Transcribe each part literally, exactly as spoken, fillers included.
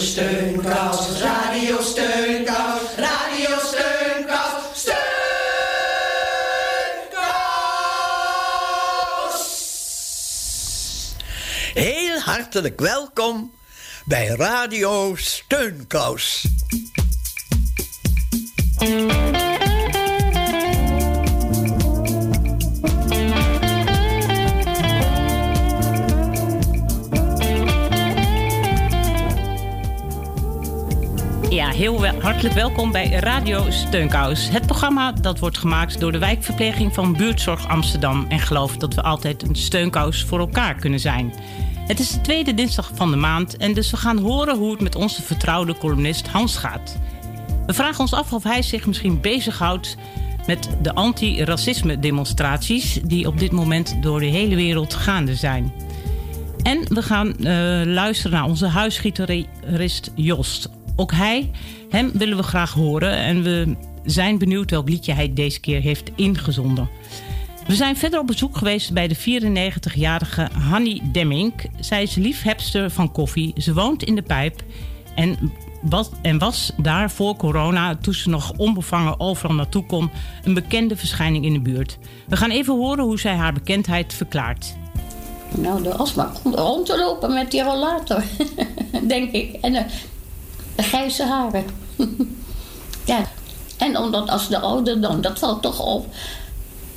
Steunkous, Radio Steunkous, Radio Steunkous, Steunkous! Heel hartelijk welkom bij Radio Steunkous. Ja, heel wel, hartelijk welkom bij Radio Steunkous. Het programma dat wordt gemaakt door de wijkverpleging van Buurtzorg Amsterdam... en gelooft dat we altijd een steunkous voor elkaar kunnen zijn. Het is de tweede dinsdag van de maand... en dus we gaan horen hoe het met onze vertrouwde columnist Hans gaat. We vragen ons af of hij zich misschien bezighoudt... met de anti-racisme-demonstraties... die op dit moment door de hele wereld gaande zijn... En we gaan uh, luisteren naar onze huisgitarist Jost... Ook hij, hem willen we graag horen en we zijn benieuwd welk liedje hij deze keer heeft ingezonden. We zijn verder op bezoek geweest bij de vierennegentigjarige Hannie Demmink. Zij is liefhebster van koffie, ze woont in de Pijp en was, en was daar voor corona... toen ze nog onbevangen overal naartoe kon, een bekende verschijning in de buurt. We gaan even horen hoe zij haar bekendheid verklaart. Nou, de astma rond te lopen met die rollator, denk ik... En, uh... grijze haren. Ja. En omdat als de ouderdom, dat valt toch op.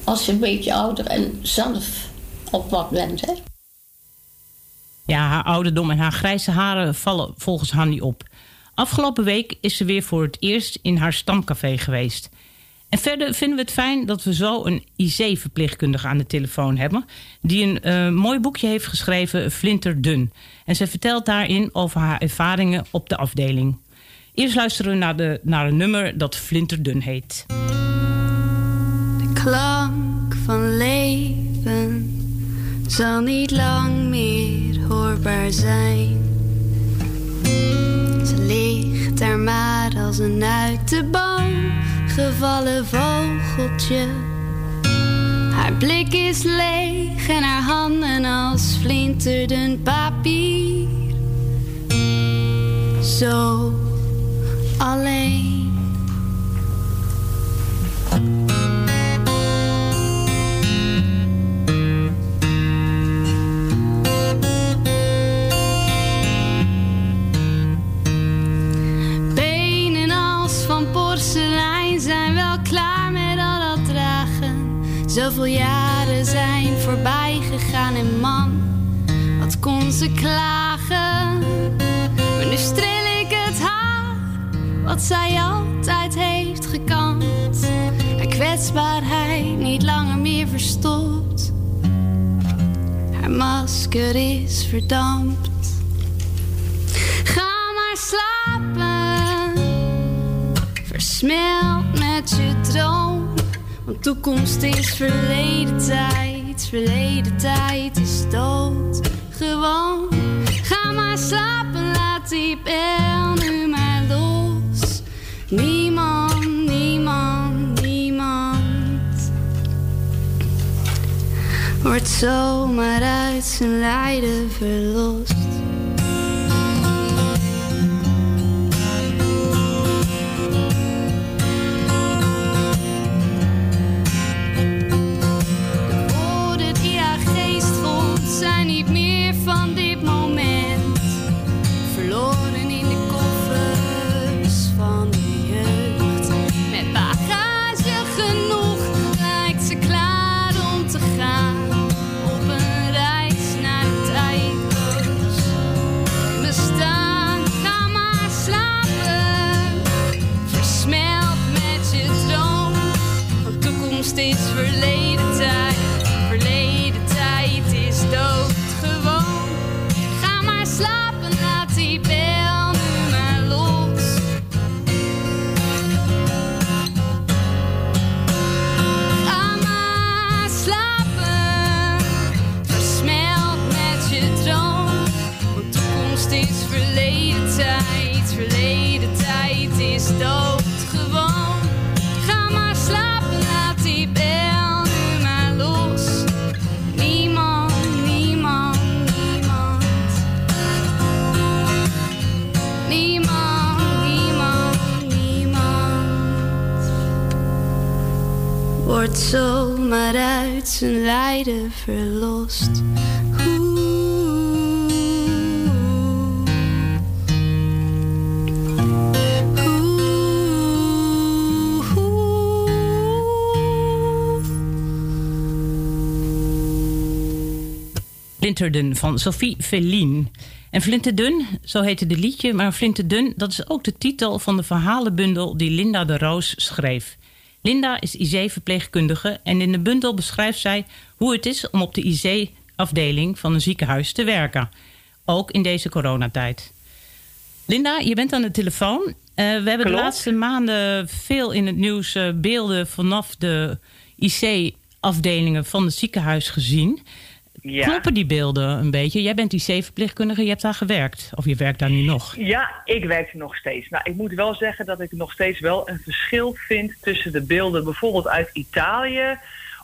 Als je een beetje ouder en zelf op wat bent, hè? Ja, haar ouderdom en haar grijze haren vallen volgens Hannie op. Afgelopen week is ze weer voor het eerst in haar stamcafé geweest. En verder vinden we het fijn dat we zo een I C-verpleegkundige aan de telefoon hebben... die een uh, mooi boekje heeft geschreven, Flinterdun. En zij vertelt daarin over haar ervaringen op de afdeling. Eerst luisteren we naar, de, naar een nummer dat Flinterdun heet. De klank van leven zal niet lang meer hoorbaar zijn. Ze ligt daar maar als een uit de boom. Gevallen vogeltje. Haar blik is leeg en haar handen als flinterdun papier. Zo alleen. Benen als van porselein. Zijn wel klaar met al dat dragen. Zoveel jaren zijn voorbij gegaan. En man, wat kon ze klagen. Maar nu streel ik het haar. Wat zij altijd heeft gekant. Haar kwetsbaarheid niet langer meer verstopt. Haar masker is verdampt. Ga maar slapen. Smelt met je droom, want toekomst is verleden tijd. Verleden tijd is dood, gewoon. Ga maar slapen, laat die bel nu maar los. Niemand, niemand, niemand wordt zomaar uit zijn lijden verlost. wordt zomaar uit zijn lijden verlost. Flinterdun van Sophie Vellien. En Flinterdun, zo heette de liedje, maar Flinterdun, dat is ook de titel van de verhalenbundel die Linda de Roos schreef. Linda is I C-verpleegkundige en in de bundel beschrijft zij hoe het is om op de I C-afdeling van een ziekenhuis te werken. Ook in deze coronatijd. Linda, je bent aan de telefoon. Uh, we hebben Klopt. De laatste maanden veel in het nieuws uh, beelden vanaf de I C-afdelingen van het ziekenhuis gezien. Ja. Kloppen die beelden een beetje? Jij bent I C-verpleegkundige, je hebt daar gewerkt. Of je werkt daar nu nog? Ja, ik werk nog steeds. Nou, ik moet wel zeggen dat ik nog steeds wel een verschil vind tussen de beelden bijvoorbeeld uit Italië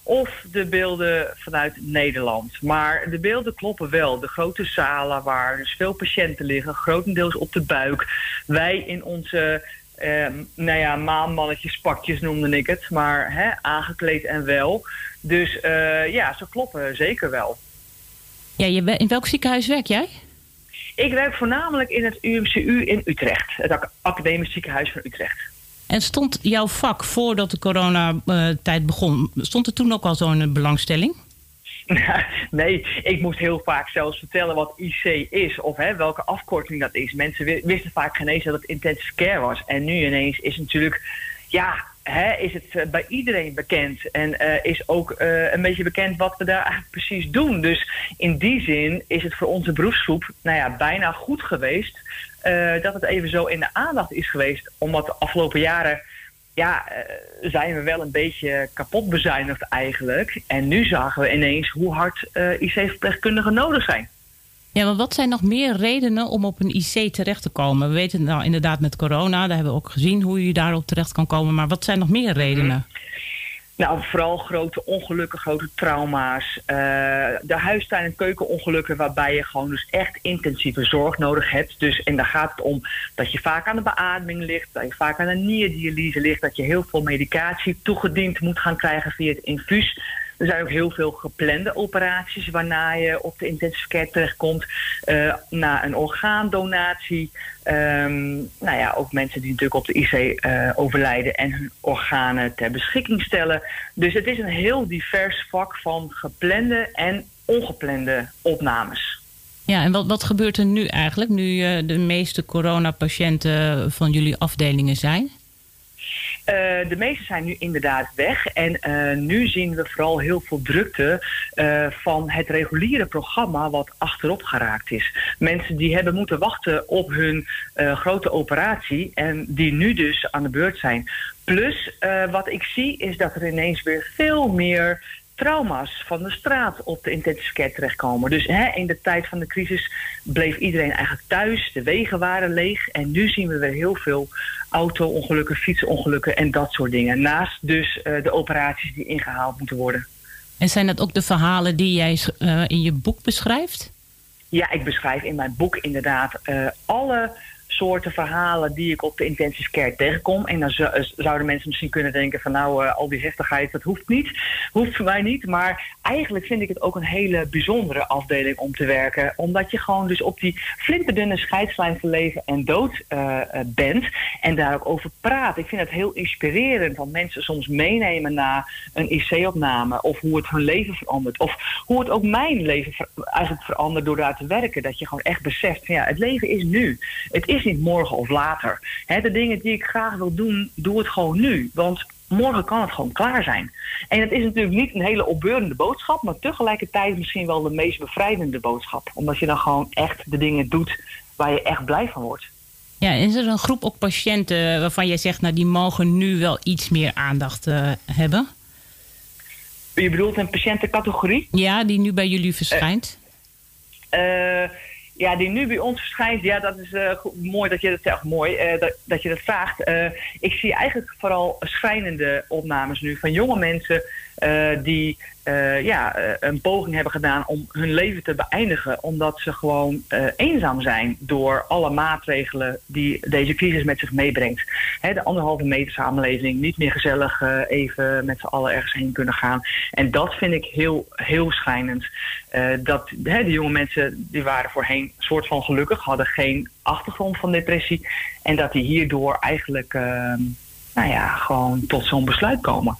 of de beelden vanuit Nederland. Maar de beelden kloppen wel. De grote zalen waar dus veel patiënten liggen, grotendeels op de buik. Wij in onze, eh, nou ja, maanmannetjespakjes noemde ik het, maar hè, aangekleed en wel. Dus uh, ja, ze kloppen zeker wel. Ja, je, in welk ziekenhuis werk jij? Ik werk voornamelijk in het U M C U in Utrecht. Het Academisch Ziekenhuis van Utrecht. En stond jouw vak voordat de coronatijd begon, stond er toen ook al zo'n belangstelling? Nee, ik moest heel vaak zelfs vertellen wat I C is of hè, welke afkorting dat is. Mensen wisten vaak geen eens dat het intensive care was. En nu ineens is natuurlijk, ja, hè, is het bij iedereen bekend en uh, is ook uh, een beetje bekend wat we daar eigenlijk precies doen. Dus in die zin is het voor onze beroepsgroep nou ja, bijna goed geweest uh, dat het even zo in de aandacht is geweest. Omdat de afgelopen jaren ja, uh, zijn we wel een beetje kapot bezuinigd eigenlijk. En nu zagen we ineens hoe hard uh, I C-verpleegkundigen nodig zijn. Ja, maar wat zijn nog meer redenen om op een I C terecht te komen? We weten nou inderdaad met corona, daar hebben we ook gezien hoe je daarop terecht kan komen. Maar wat zijn nog meer redenen? Nou, vooral grote ongelukken, grote trauma's. Uh, de huistuin- en keukenongelukken waarbij je gewoon dus echt intensieve zorg nodig hebt. Dus, en daar gaat het om dat je vaak aan de beademing ligt, dat je vaak aan de nierdialyse ligt, dat je heel veel medicatie toegediend moet gaan krijgen via het infuus. Er zijn ook heel veel geplande operaties waarna je op de intensive care terechtkomt. Uh, na een orgaandonatie. Um, nou ja, ook mensen die natuurlijk op de I C uh, overlijden en hun organen ter beschikking stellen. Dus het is een heel divers vak van geplande en ongeplande opnames. Ja, en wat, wat gebeurt er nu eigenlijk, nu uh, de meeste coronapatiënten van jullie afdelingen zijn? Uh, de meeste zijn nu inderdaad weg en uh, nu zien we vooral heel veel drukte uh, van het reguliere programma wat achterop geraakt is. Mensen die hebben moeten wachten op hun uh, grote operatie en die nu dus aan de beurt zijn. Plus uh, wat ik zie is dat er ineens weer veel meer trauma's van de straat op de intensive care terechtkomen. Dus hè, in de tijd van de crisis bleef iedereen eigenlijk thuis. De wegen waren leeg. En nu zien we weer heel veel auto-ongelukken, fietsongelukken en dat soort dingen. Naast dus uh, de operaties die ingehaald moeten worden. En zijn dat ook de verhalen die jij uh, in je boek beschrijft? Ja, ik beschrijf in mijn boek inderdaad uh, alle soorten verhalen die ik op de intensive care tegenkom. En dan zouden mensen misschien kunnen denken van nou, uh, al die heftigheid, dat hoeft niet. Hoeft voor mij niet. Maar eigenlijk vind ik het ook een hele bijzondere afdeling om te werken. Omdat je gewoon dus op die flinterdunne scheidslijn van leven en dood uh, bent. En daar ook over praat. Ik vind het heel inspirerend. Dat mensen soms meenemen na een I C-opname. Of hoe het hun leven verandert. Of hoe het ook mijn leven ver- eigenlijk verandert door daar te werken. Dat je gewoon echt beseft van ja, het leven is nu. Het is is niet morgen of later. He, de dingen die ik graag wil doen, doe het gewoon nu. Want morgen kan het gewoon klaar zijn. En dat is natuurlijk niet een hele opbeurende boodschap, maar tegelijkertijd misschien wel de meest bevrijdende boodschap. Omdat je dan gewoon echt de dingen doet waar je echt blij van wordt. Ja, en is er een groep ook patiënten waarvan jij zegt, nou die mogen nu wel iets meer aandacht uh, hebben? Je bedoelt een patiëntencategorie? Ja, die nu bij jullie verschijnt. Eh... Uh, uh, Ja, die nu bij ons verschijnt, ja, dat is uh, goed, mooi dat je dat zegt, mooi uh, dat, dat je dat vraagt. Uh, ik zie eigenlijk vooral schrijnende opnames nu van jonge mensen Uh, die uh, ja, uh, een poging hebben gedaan om hun leven te beëindigen. Omdat ze gewoon uh, eenzaam zijn door alle maatregelen die deze crisis met zich meebrengt. Hè, de anderhalve meter samenleving, niet meer gezellig uh, even met z'n allen ergens heen kunnen gaan. En dat vind ik heel, heel schrijnend. Uh, dat hè, die jonge mensen die waren voorheen soort van gelukkig, hadden geen achtergrond van depressie. En dat die hierdoor eigenlijk uh, nou ja, gewoon tot zo'n besluit komen.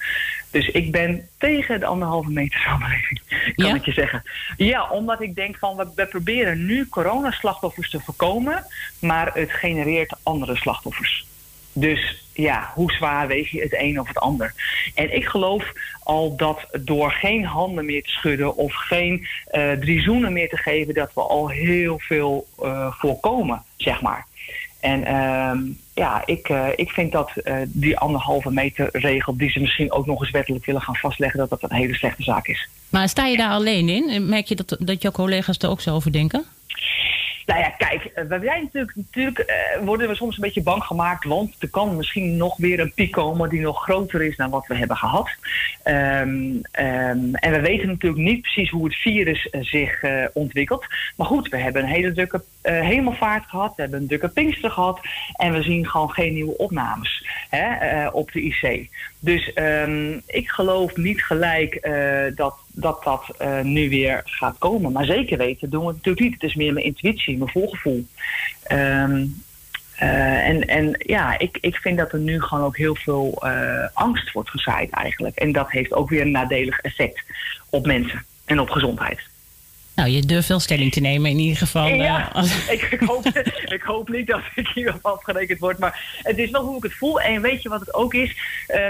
Dus ik ben tegen de anderhalve meter samenleving, kan ja? ik je zeggen. Ja, omdat ik denk van, we, we proberen nu coronaslachtoffers te voorkomen, maar het genereert andere slachtoffers. Dus ja, hoe zwaar weeg je het een of het ander? En ik geloof al dat door geen handen meer te schudden of geen uh, driezoenen meer te geven, dat we al heel veel uh, voorkomen, zeg maar. En uh, ja, ik, uh, ik vind dat uh, die anderhalve meter regel, die ze misschien ook nog eens wettelijk willen gaan vastleggen, dat dat een hele slechte zaak is. Maar sta je daar alleen in? Merk je dat, dat jouw collega's er ook zo over denken? Nou ja, kijk, we zijn natuurlijk, natuurlijk uh, worden we soms een beetje bang gemaakt, want er kan misschien nog weer een piek komen die nog groter is dan wat we hebben gehad. Um, um, en we weten natuurlijk niet precies hoe het virus uh, zich uh, ontwikkelt. Maar goed, we hebben een hele drukke uh, hemelvaart gehad, we hebben een drukke Pinkster gehad en we zien gewoon geen nieuwe opnames hè, uh, op de I C. Dus um, ik geloof niet gelijk uh, dat dat, dat uh, nu weer gaat komen. Maar zeker weten doen we het natuurlijk niet. Het is meer mijn intuïtie, mijn voorgevoel. Um, uh, en, en ja, ik, ik vind dat er nu gewoon ook heel veel uh, angst wordt gezaaid eigenlijk. En dat heeft ook weer een nadelig effect op mensen en op gezondheid. Nou, je durft wel stelling te nemen in ieder geval. Ja, uh, als... ik, ik, hoop, ik hoop niet dat ik hierop afgerekend word. Maar het is wel hoe ik het voel. En weet je wat het ook is? Uh,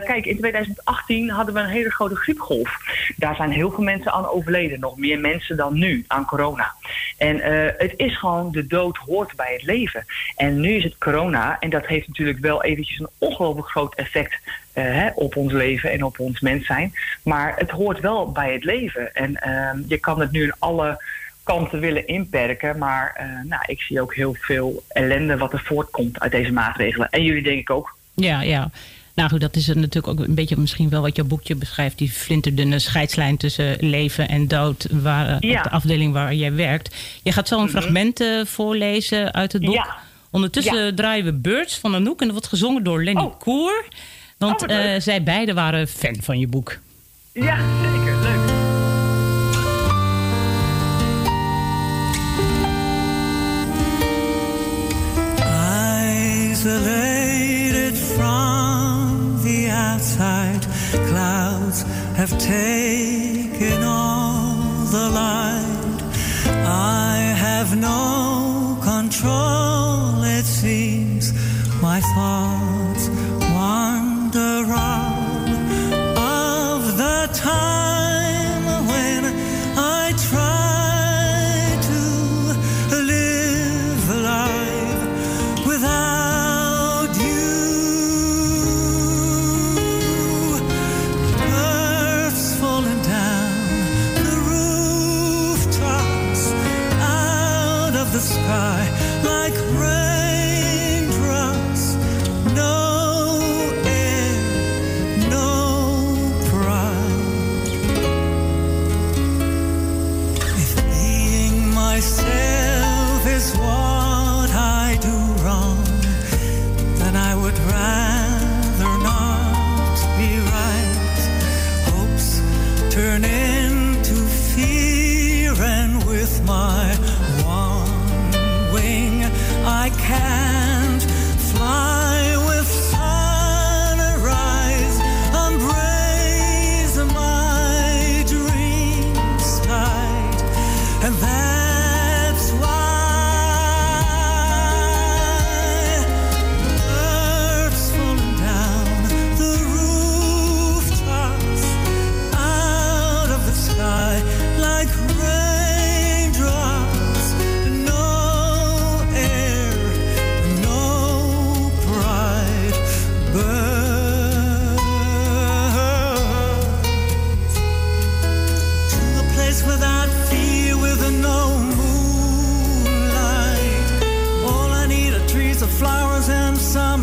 kijk, in tweeduizend achttien hadden we een hele grote griepgolf. Daar zijn heel veel mensen aan overleden. Nog meer mensen dan nu aan corona. En uh, het is gewoon, de dood hoort bij het leven. En nu is het corona. En dat heeft natuurlijk wel eventjes een ongelooflijk groot effect Uh, hè, op ons leven en op ons mens zijn. Maar het hoort wel bij het leven. En uh, je kan het nu in alle kanten willen inperken. Maar uh, nou, ik zie ook heel veel ellende wat er voortkomt uit deze maatregelen. En jullie denk ik ook. Ja, ja. Nou goed, dat is natuurlijk ook een beetje misschien wel wat jouw boekje beschrijft. Die flinterdunne scheidslijn tussen leven en dood. Waar, ja. Op de afdeling waar jij werkt. Je gaat zo een mm-hmm. fragment uh, voorlezen uit het boek. Ja. Ondertussen ja. draaien we Birds van Anouk. En dat wordt gezongen door Lenny oh. Kuhr. Want oh, uh, zij beiden waren fan van je boek. Ja, zeker. Leuk. Isolated from the outside, clouds have taken all the light. I have no control, it seems, my thoughts wander. Of the time when I tried to live a life without you, birds falling down the rooftops, out of the sky.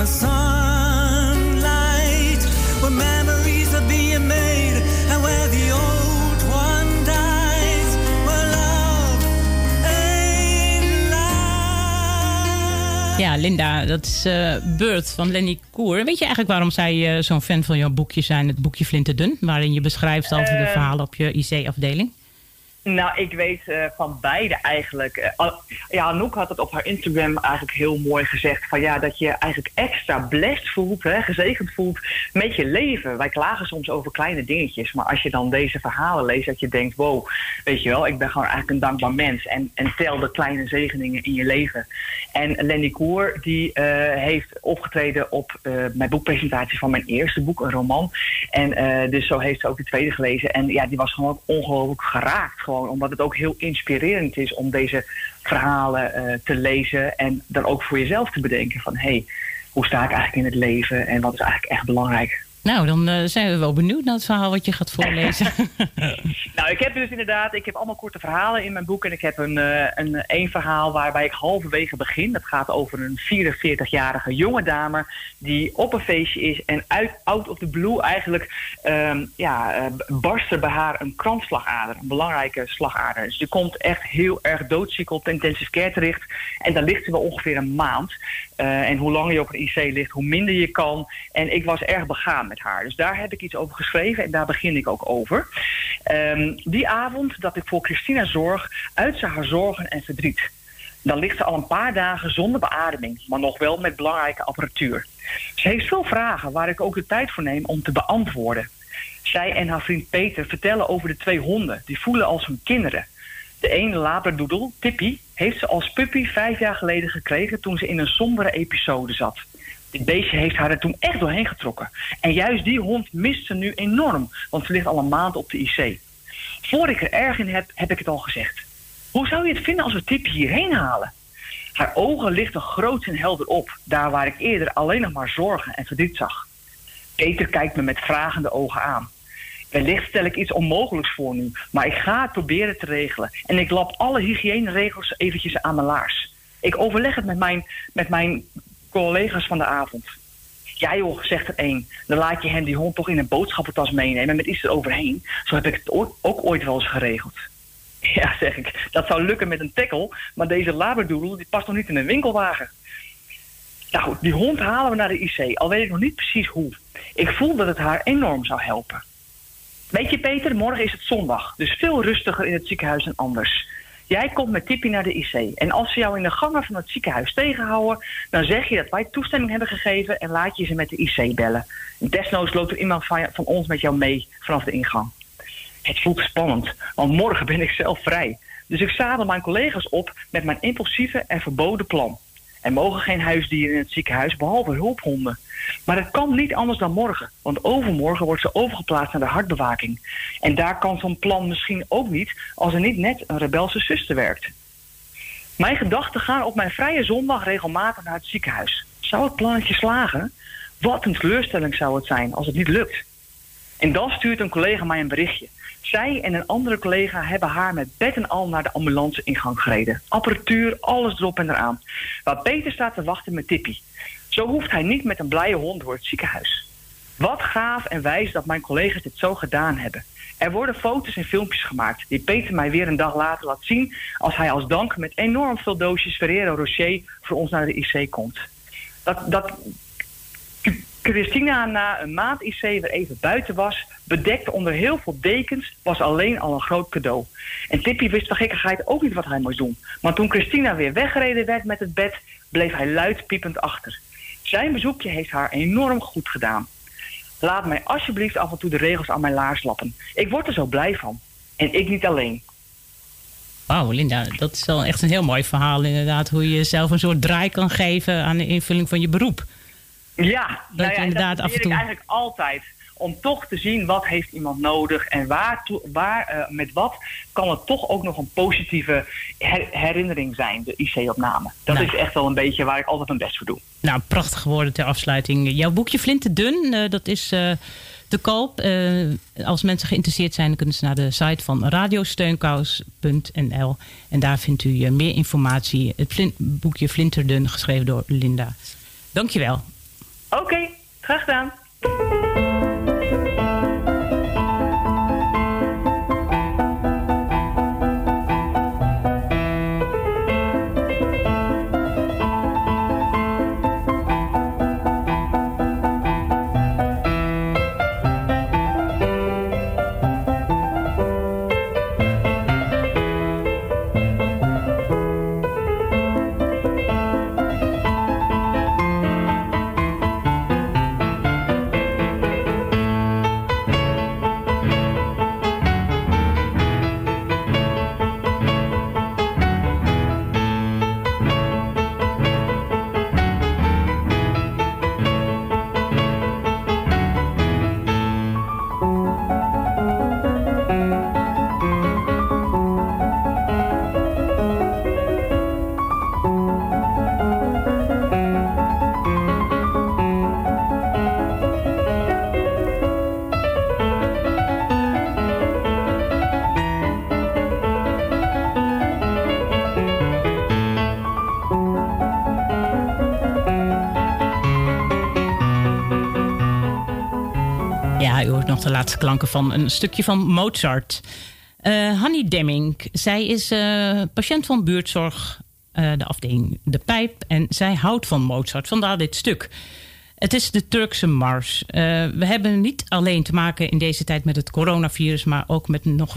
Sunlight, where memories are being made and where Ja, Linda, dat is uh, Bird van Lenny Kuhr. Weet je eigenlijk waarom zij uh, zo'n fan van jouw boekje zijn? Het boekje Flinterdun, waarin je beschrijft al uh, de verhalen op je I C-afdeling. Nou, ik weet uh, van beide eigenlijk. Uh, ja, Anouk had het op haar Instagram eigenlijk heel mooi gezegd. Van ja, dat je eigenlijk extra blessed voelt, hè, gezegend voelt met je leven. Wij klagen soms over kleine dingetjes. Maar als je dan deze verhalen leest, dat je denkt, wow, weet je wel, ik ben gewoon eigenlijk een dankbaar mens. En, en tel de kleine zegeningen in je leven. En Lenny Kuhr, die uh, heeft opgetreden op uh, mijn boekpresentatie van mijn eerste boek, een roman. En uh, dus zo heeft ze ook de tweede gelezen. En ja, die was gewoon ongelooflijk geraakt. Gewoon omdat het ook heel inspirerend is om deze verhalen uh, te lezen. En dan ook voor jezelf te bedenken van, hé, hey, hoe sta ik eigenlijk in het leven? En wat is eigenlijk echt belangrijk? Nou, dan uh, zijn we wel benieuwd naar het verhaal wat je gaat voorlezen. Nou, ik heb dus inderdaad, ik heb allemaal korte verhalen in mijn boek. En ik heb een, uh, een, een verhaal waarbij ik halverwege begin. Dat gaat over een vierenveertigjarige jonge dame die op een feestje is. En uit, out of the blue eigenlijk um, ja, uh, barst er bij haar een kransslagader. Een belangrijke slagader. Dus die komt echt heel erg doodziek op de intensive care terecht. En daar ligt ze wel ongeveer een maand. Uh, en hoe langer je op een I C ligt, hoe minder je kan. En ik was erg begaan met haar. Dus daar heb ik iets over geschreven en daar begin ik ook over. Um, die avond dat ik voor Christina zorg, uit ze haar zorgen en verdriet. Dan ligt ze al een paar dagen zonder beademing, maar nog wel met belangrijke apparatuur. Ze heeft veel vragen waar ik ook de tijd voor neem om te beantwoorden. Zij en haar vriend Peter vertellen over de twee honden. Die voelen als hun kinderen. De ene labradoodle, Tippy, heeft ze als puppy vijf jaar geleden gekregen toen ze in een sombere episode zat. Dit beestje heeft haar er toen echt doorheen getrokken. En juist die hond mist ze nu enorm, want ze ligt al een maand op de I C. Voor ik er erg in heb, heb ik het al gezegd. Hoe zou je het vinden als we Tippy hierheen halen? Haar ogen lichten groot en helder op, daar waar ik eerder alleen nog maar zorgen en verdriet zag. Peter kijkt me met vragende ogen aan. Wellicht stel ik iets onmogelijks voor nu, maar ik ga het proberen te regelen. En ik lap alle hygiëneregels eventjes aan mijn laars. Ik overleg het met mijn, met mijn collega's van de avond. Ja joh, zegt er één, dan laat je hem die hond toch in een boodschappentas meenemen met iets eroverheen. Zo heb ik het ook ooit wel eens geregeld. Ja, zeg ik, dat zou lukken met een tackle, maar deze labradoodle die past nog niet in een winkelwagen. Nou goed, die hond halen we naar de I C, al weet ik nog niet precies hoe. Ik voel dat het haar enorm zou helpen. Weet je Peter, morgen is het zondag, dus veel rustiger in het ziekenhuis dan anders. Jij komt met Tippy naar de I C en als ze jou in de gangen van het ziekenhuis tegenhouden, dan zeg je dat wij toestemming hebben gegeven en laat je ze met de I C bellen. Desnoods loopt er iemand van, van ons met jou mee vanaf de ingang. Het voelt spannend, want morgen ben ik zelf vrij. Dus ik zadel mijn collega's op met mijn impulsieve en verboden plan. Er mogen geen huisdieren in het ziekenhuis, behalve hulphonden. Maar het kan niet anders dan morgen, want overmorgen wordt ze overgeplaatst naar de hartbewaking. En daar kan zo'n plan misschien ook niet als er niet net een rebelse zuster werkt. Mijn gedachten gaan op mijn vrije zondag regelmatig naar het ziekenhuis. Zou het plannetje slagen? Wat een teleurstelling zou het zijn als het niet lukt. En dan stuurt een collega mij een berichtje. Zij en een andere collega hebben haar met bed en al naar de ambulance ingang gereden. Apparatuur, alles erop en eraan. Waar Peter staat te wachten met Tippy. Zo hoeft hij niet met een blije hond door het ziekenhuis. Wat gaaf en wijs dat mijn collega's dit zo gedaan hebben. Er worden foto's en filmpjes gemaakt die Peter mij weer een dag later laat zien als hij als dank met enorm veel doosjes Ferrero Rocher voor ons naar de I C komt. Dat... dat... Christina na een maand I C weer even buiten was, bedekt onder heel veel dekens, was alleen al een groot cadeau. En Tippy wist van gekkigheid ook niet wat hij moest doen. Maar toen Christina weer weggereden werd met het bed, bleef hij luid piepend achter. Zijn bezoekje heeft haar enorm goed gedaan. Laat mij alsjeblieft af en toe de regels aan mijn laars lappen. Ik word er zo blij van. En ik niet alleen. Wauw, Linda, dat is wel echt een heel mooi verhaal inderdaad. Hoe je zelf een soort draai kan geven aan de invulling van je beroep. Ja, nou ja, inderdaad, dat probeer ik eigenlijk altijd. Om toch te zien wat heeft iemand nodig en waar, waar, uh, met wat kan het toch ook nog een positieve her herinnering zijn, de I C-opname. Dat nou. is echt wel een beetje waar ik altijd mijn best voor doe. Nou, prachtig geworden ter afsluiting. Jouw boekje Flinterdun, uh, dat is uh, te koop. Uh, als mensen geïnteresseerd zijn, dan kunnen ze naar de site van radio steunkous punt n l. En daar vindt u uh, meer informatie. Het flint boekje Flinterdun, geschreven door Linda. Dankjewel. Oké, okay, graag gedaan. de laatste klanken van een stukje van Mozart. Uh, Hannie Demmink, zij is uh, patiënt van buurtzorg, uh, de afdeling De Pijp. En zij houdt van Mozart, vandaar dit stuk. Het is de Turkse Mars. Uh, we hebben niet alleen te maken in deze tijd met het coronavirus, maar ook met een nog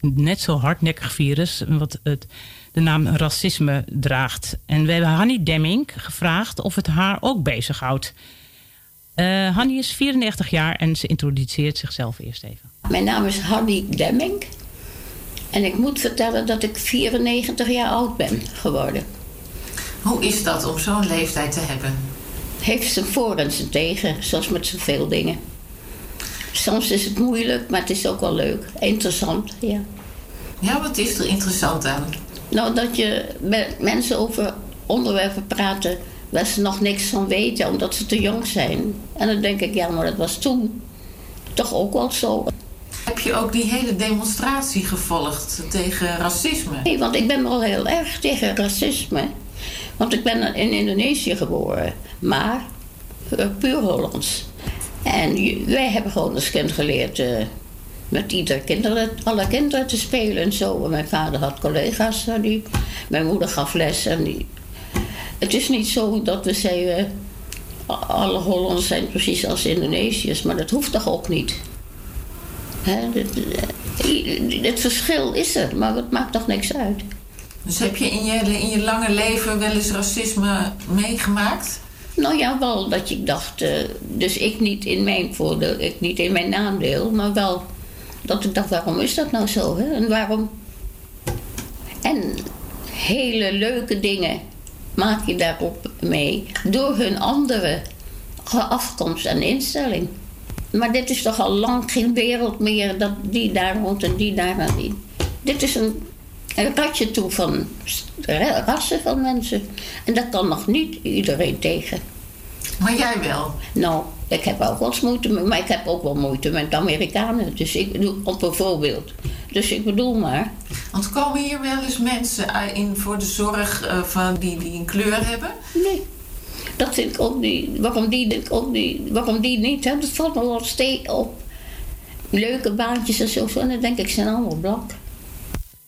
net zo hardnekkig virus, wat het, de naam racisme draagt. En we hebben Hannie Demmink gevraagd of het haar ook bezighoudt. Uh, Hannie is vierennegentig jaar en ze introduceert zichzelf eerst even. Mijn naam is Hannie Demmink. En ik moet vertellen dat ik vierennegentig jaar oud ben geworden. Hoe is dat om zo'n leeftijd te hebben? Heeft zijn voor en zijn tegen, zoals met zoveel dingen. Soms is het moeilijk, maar het is ook wel leuk. Interessant, ja. Ja, wat is er interessant aan? Nou, dat je met mensen over onderwerpen praten waar ze nog niks van weten, omdat ze te jong zijn. En dan denk ik, ja, maar dat was toen toch ook wel zo. Heb je ook die hele demonstratie gevolgd tegen racisme? Nee, want ik ben wel heel erg tegen racisme. Want ik ben in Indonesië geboren, maar puur Hollands. En wij hebben gewoon als kind geleerd uh, met ieder kinderen, alle kinderen te spelen en zo. Mijn vader had collega's, die, mijn moeder gaf les. En die. Het is niet zo dat we zeiden, uh, alle Hollanders zijn precies als Indonesiërs, maar dat hoeft toch ook niet? Hè? Het verschil is er, maar het maakt toch niks uit. Dus heb je in je, in je lange leven wel eens racisme meegemaakt? Nou ja, wel dat ik dacht, uh, dus ik niet in mijn voordeel, ik niet in mijn nadeel, maar wel dat ik dacht, waarom is dat nou zo? Hè? En waarom? En hele leuke dingen maak je daarop mee door hun andere afkomst en instelling. Maar dit is toch al lang geen wereld meer, dat die daar woont en die daar en die. Dit is een... een ratje toe van rassen van mensen. En dat kan nog niet iedereen tegen. Maar jij wel? Nou, ik heb ook wel eens moeite mee, maar ik heb ook wel moeite met Amerikanen. Dus ik bedoel, op een voorbeeld. Dus ik bedoel maar. Want komen hier wel eens mensen in voor de zorg uh, van die, die een kleur hebben? Nee. Dat vind ik ook niet. Waarom die, ook niet, waarom die niet? Hè? Dat valt me wel steeds op. Leuke baantjes en zo. En dan denk ik, ze zijn allemaal blank.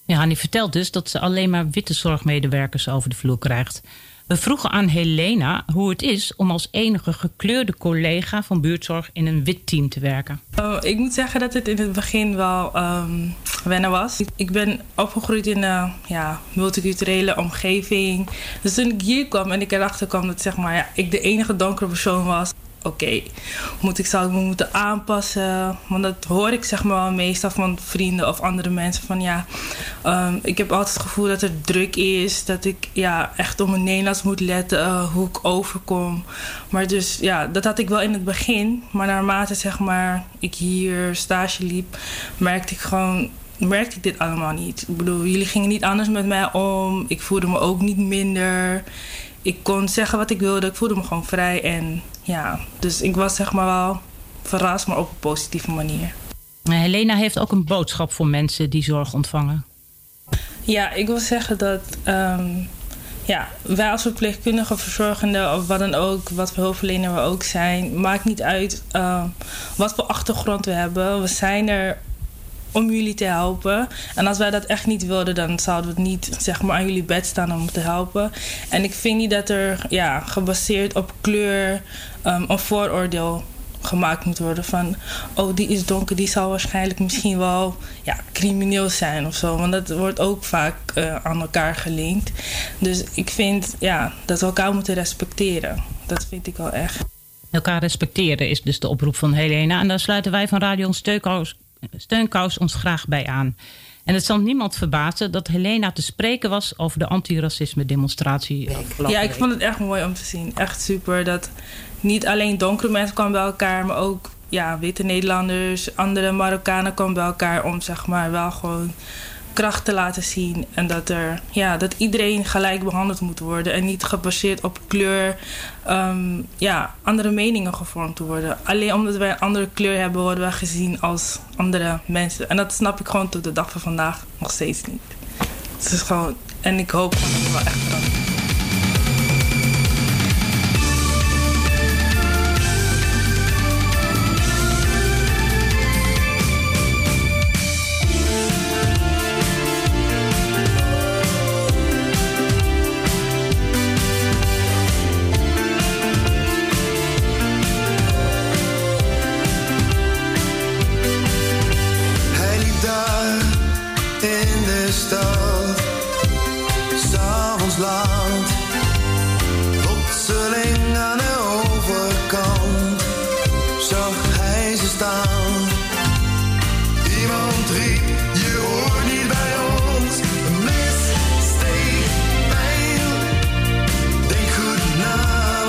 Ja, Hannie vertelt dus dat ze alleen maar witte zorgmedewerkers over de vloer krijgt. We vroegen aan Helena hoe het is om als enige gekleurde collega van buurtzorg in een wit team te werken. Oh, ik moet zeggen dat het in het begin wel um, wennen was. Ik ben opgegroeid in een ja, multiculturele omgeving. Dus toen ik hier kwam en ik erachter kwam dat zeg maar, ja, ik de enige donkere persoon was. Oké, okay, moet ik zou me moeten aanpassen? Want dat hoor ik zeg maar meestal van vrienden of andere mensen. Van ja, um, ik heb altijd het gevoel dat er druk is. Dat ik ja, echt op mijn Nederlands moet letten, uh, hoe ik overkom. Maar dus ja, dat had ik wel in het begin. Maar naarmate zeg maar ik hier stage liep, merkte ik gewoon... merkte ik dit allemaal niet. Ik bedoel, jullie gingen niet anders met mij om. Ik voelde me ook niet minder. Ik kon zeggen wat ik wilde. Ik voelde me gewoon vrij en... ja, dus ik was zeg maar wel verrast, maar op een positieve manier. Helena heeft ook een boodschap voor mensen die zorg ontvangen. Ja, ik wil zeggen dat um, ja, wij als verpleegkundige, verzorgende of wat dan ook, wat voor hulpverlener we ook zijn, maakt niet uit uh, wat voor achtergrond we hebben. We zijn er om jullie te helpen. En als wij dat echt niet wilden, dan zouden we niet zeg maar, aan jullie bed staan om te helpen. En ik vind niet dat er ja, gebaseerd op kleur um, een vooroordeel gemaakt moet worden van... oh, die is donker, die zal waarschijnlijk misschien wel ja, crimineel zijn of zo. Want dat wordt ook vaak uh, aan elkaar gelinkt. Dus ik vind ja, dat we elkaar moeten respecteren. Dat vind ik wel echt. Elkaar respecteren is dus de oproep van Helena. En daar sluiten wij van Radio Steunkous... Steunkous ons graag bij aan. En het zal niemand verbazen dat Helena te spreken was over de antiracisme demonstratie. Ja, ik vond het echt mooi om te zien. Echt super dat niet alleen donkere mensen kwamen bij elkaar, maar ook ja, witte Nederlanders, andere Marokkanen kwamen bij elkaar om zeg maar wel gewoon kracht te laten zien. En dat er ja, dat iedereen gelijk behandeld moet worden en niet gebaseerd op kleur um, ja, andere meningen gevormd worden. Alleen omdat wij een andere kleur hebben, worden wij gezien als andere mensen. En dat snap ik gewoon tot de dag van vandaag nog steeds niet. Het is gewoon, en ik hoop dat het wel echt verandert. de stad, s'avonds laat, plotseling aan de overkant, zag hij ze staan. Iemand riep, je hoort niet bij ons, een mes steekt pijn. Denk goed na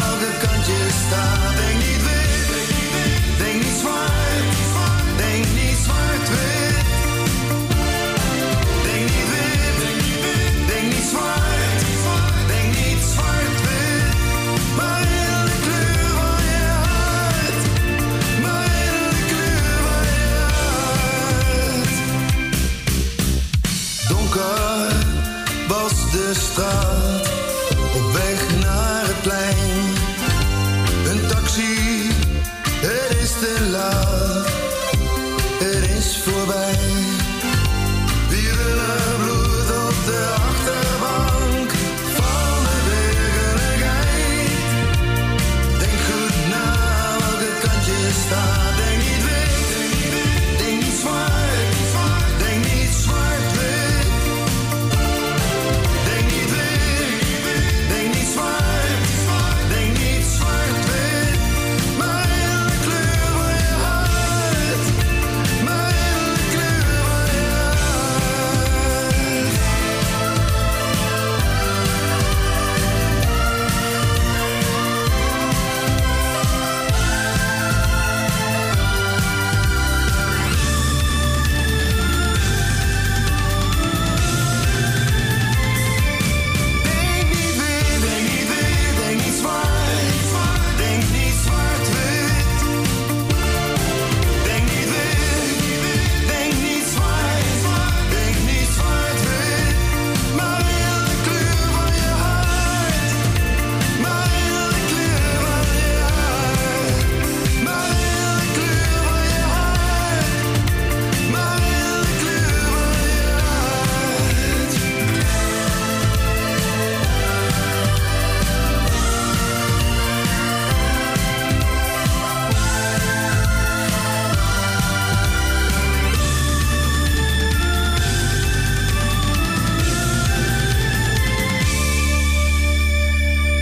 welke kant je staat, denk niet wit, denk niet zwart, denk niet zwart-wit. De straat, op weg naar het plein. Een taxi, het is te laat, het is voorbij. Wie willen bloed op de achterbank van de burgerlijkheid. Denk goed na welke kant je staat. Denk niet wit, denk niet zwart,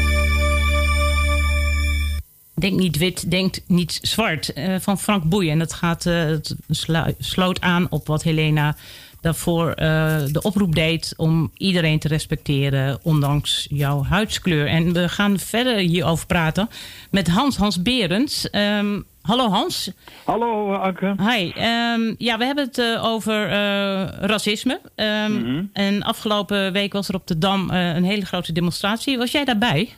denk niet zwart-wit. Denk niet wit, denkt niet zwart. Uh, van Frank Boeijen. En dat gaat, uh, het slu- sloot aan op wat Helena daarvoor uh, de oproep deed om iedereen te respecteren, ondanks jouw huidskleur. En we gaan verder hierover praten met Hans, Hans Berends. Um, hallo Hans. Hallo Anke. Hi. Um, ja, we hebben het uh, over uh, racisme. Um, mm-hmm. En afgelopen week was er op de Dam uh, een hele grote demonstratie. Was jij daarbij?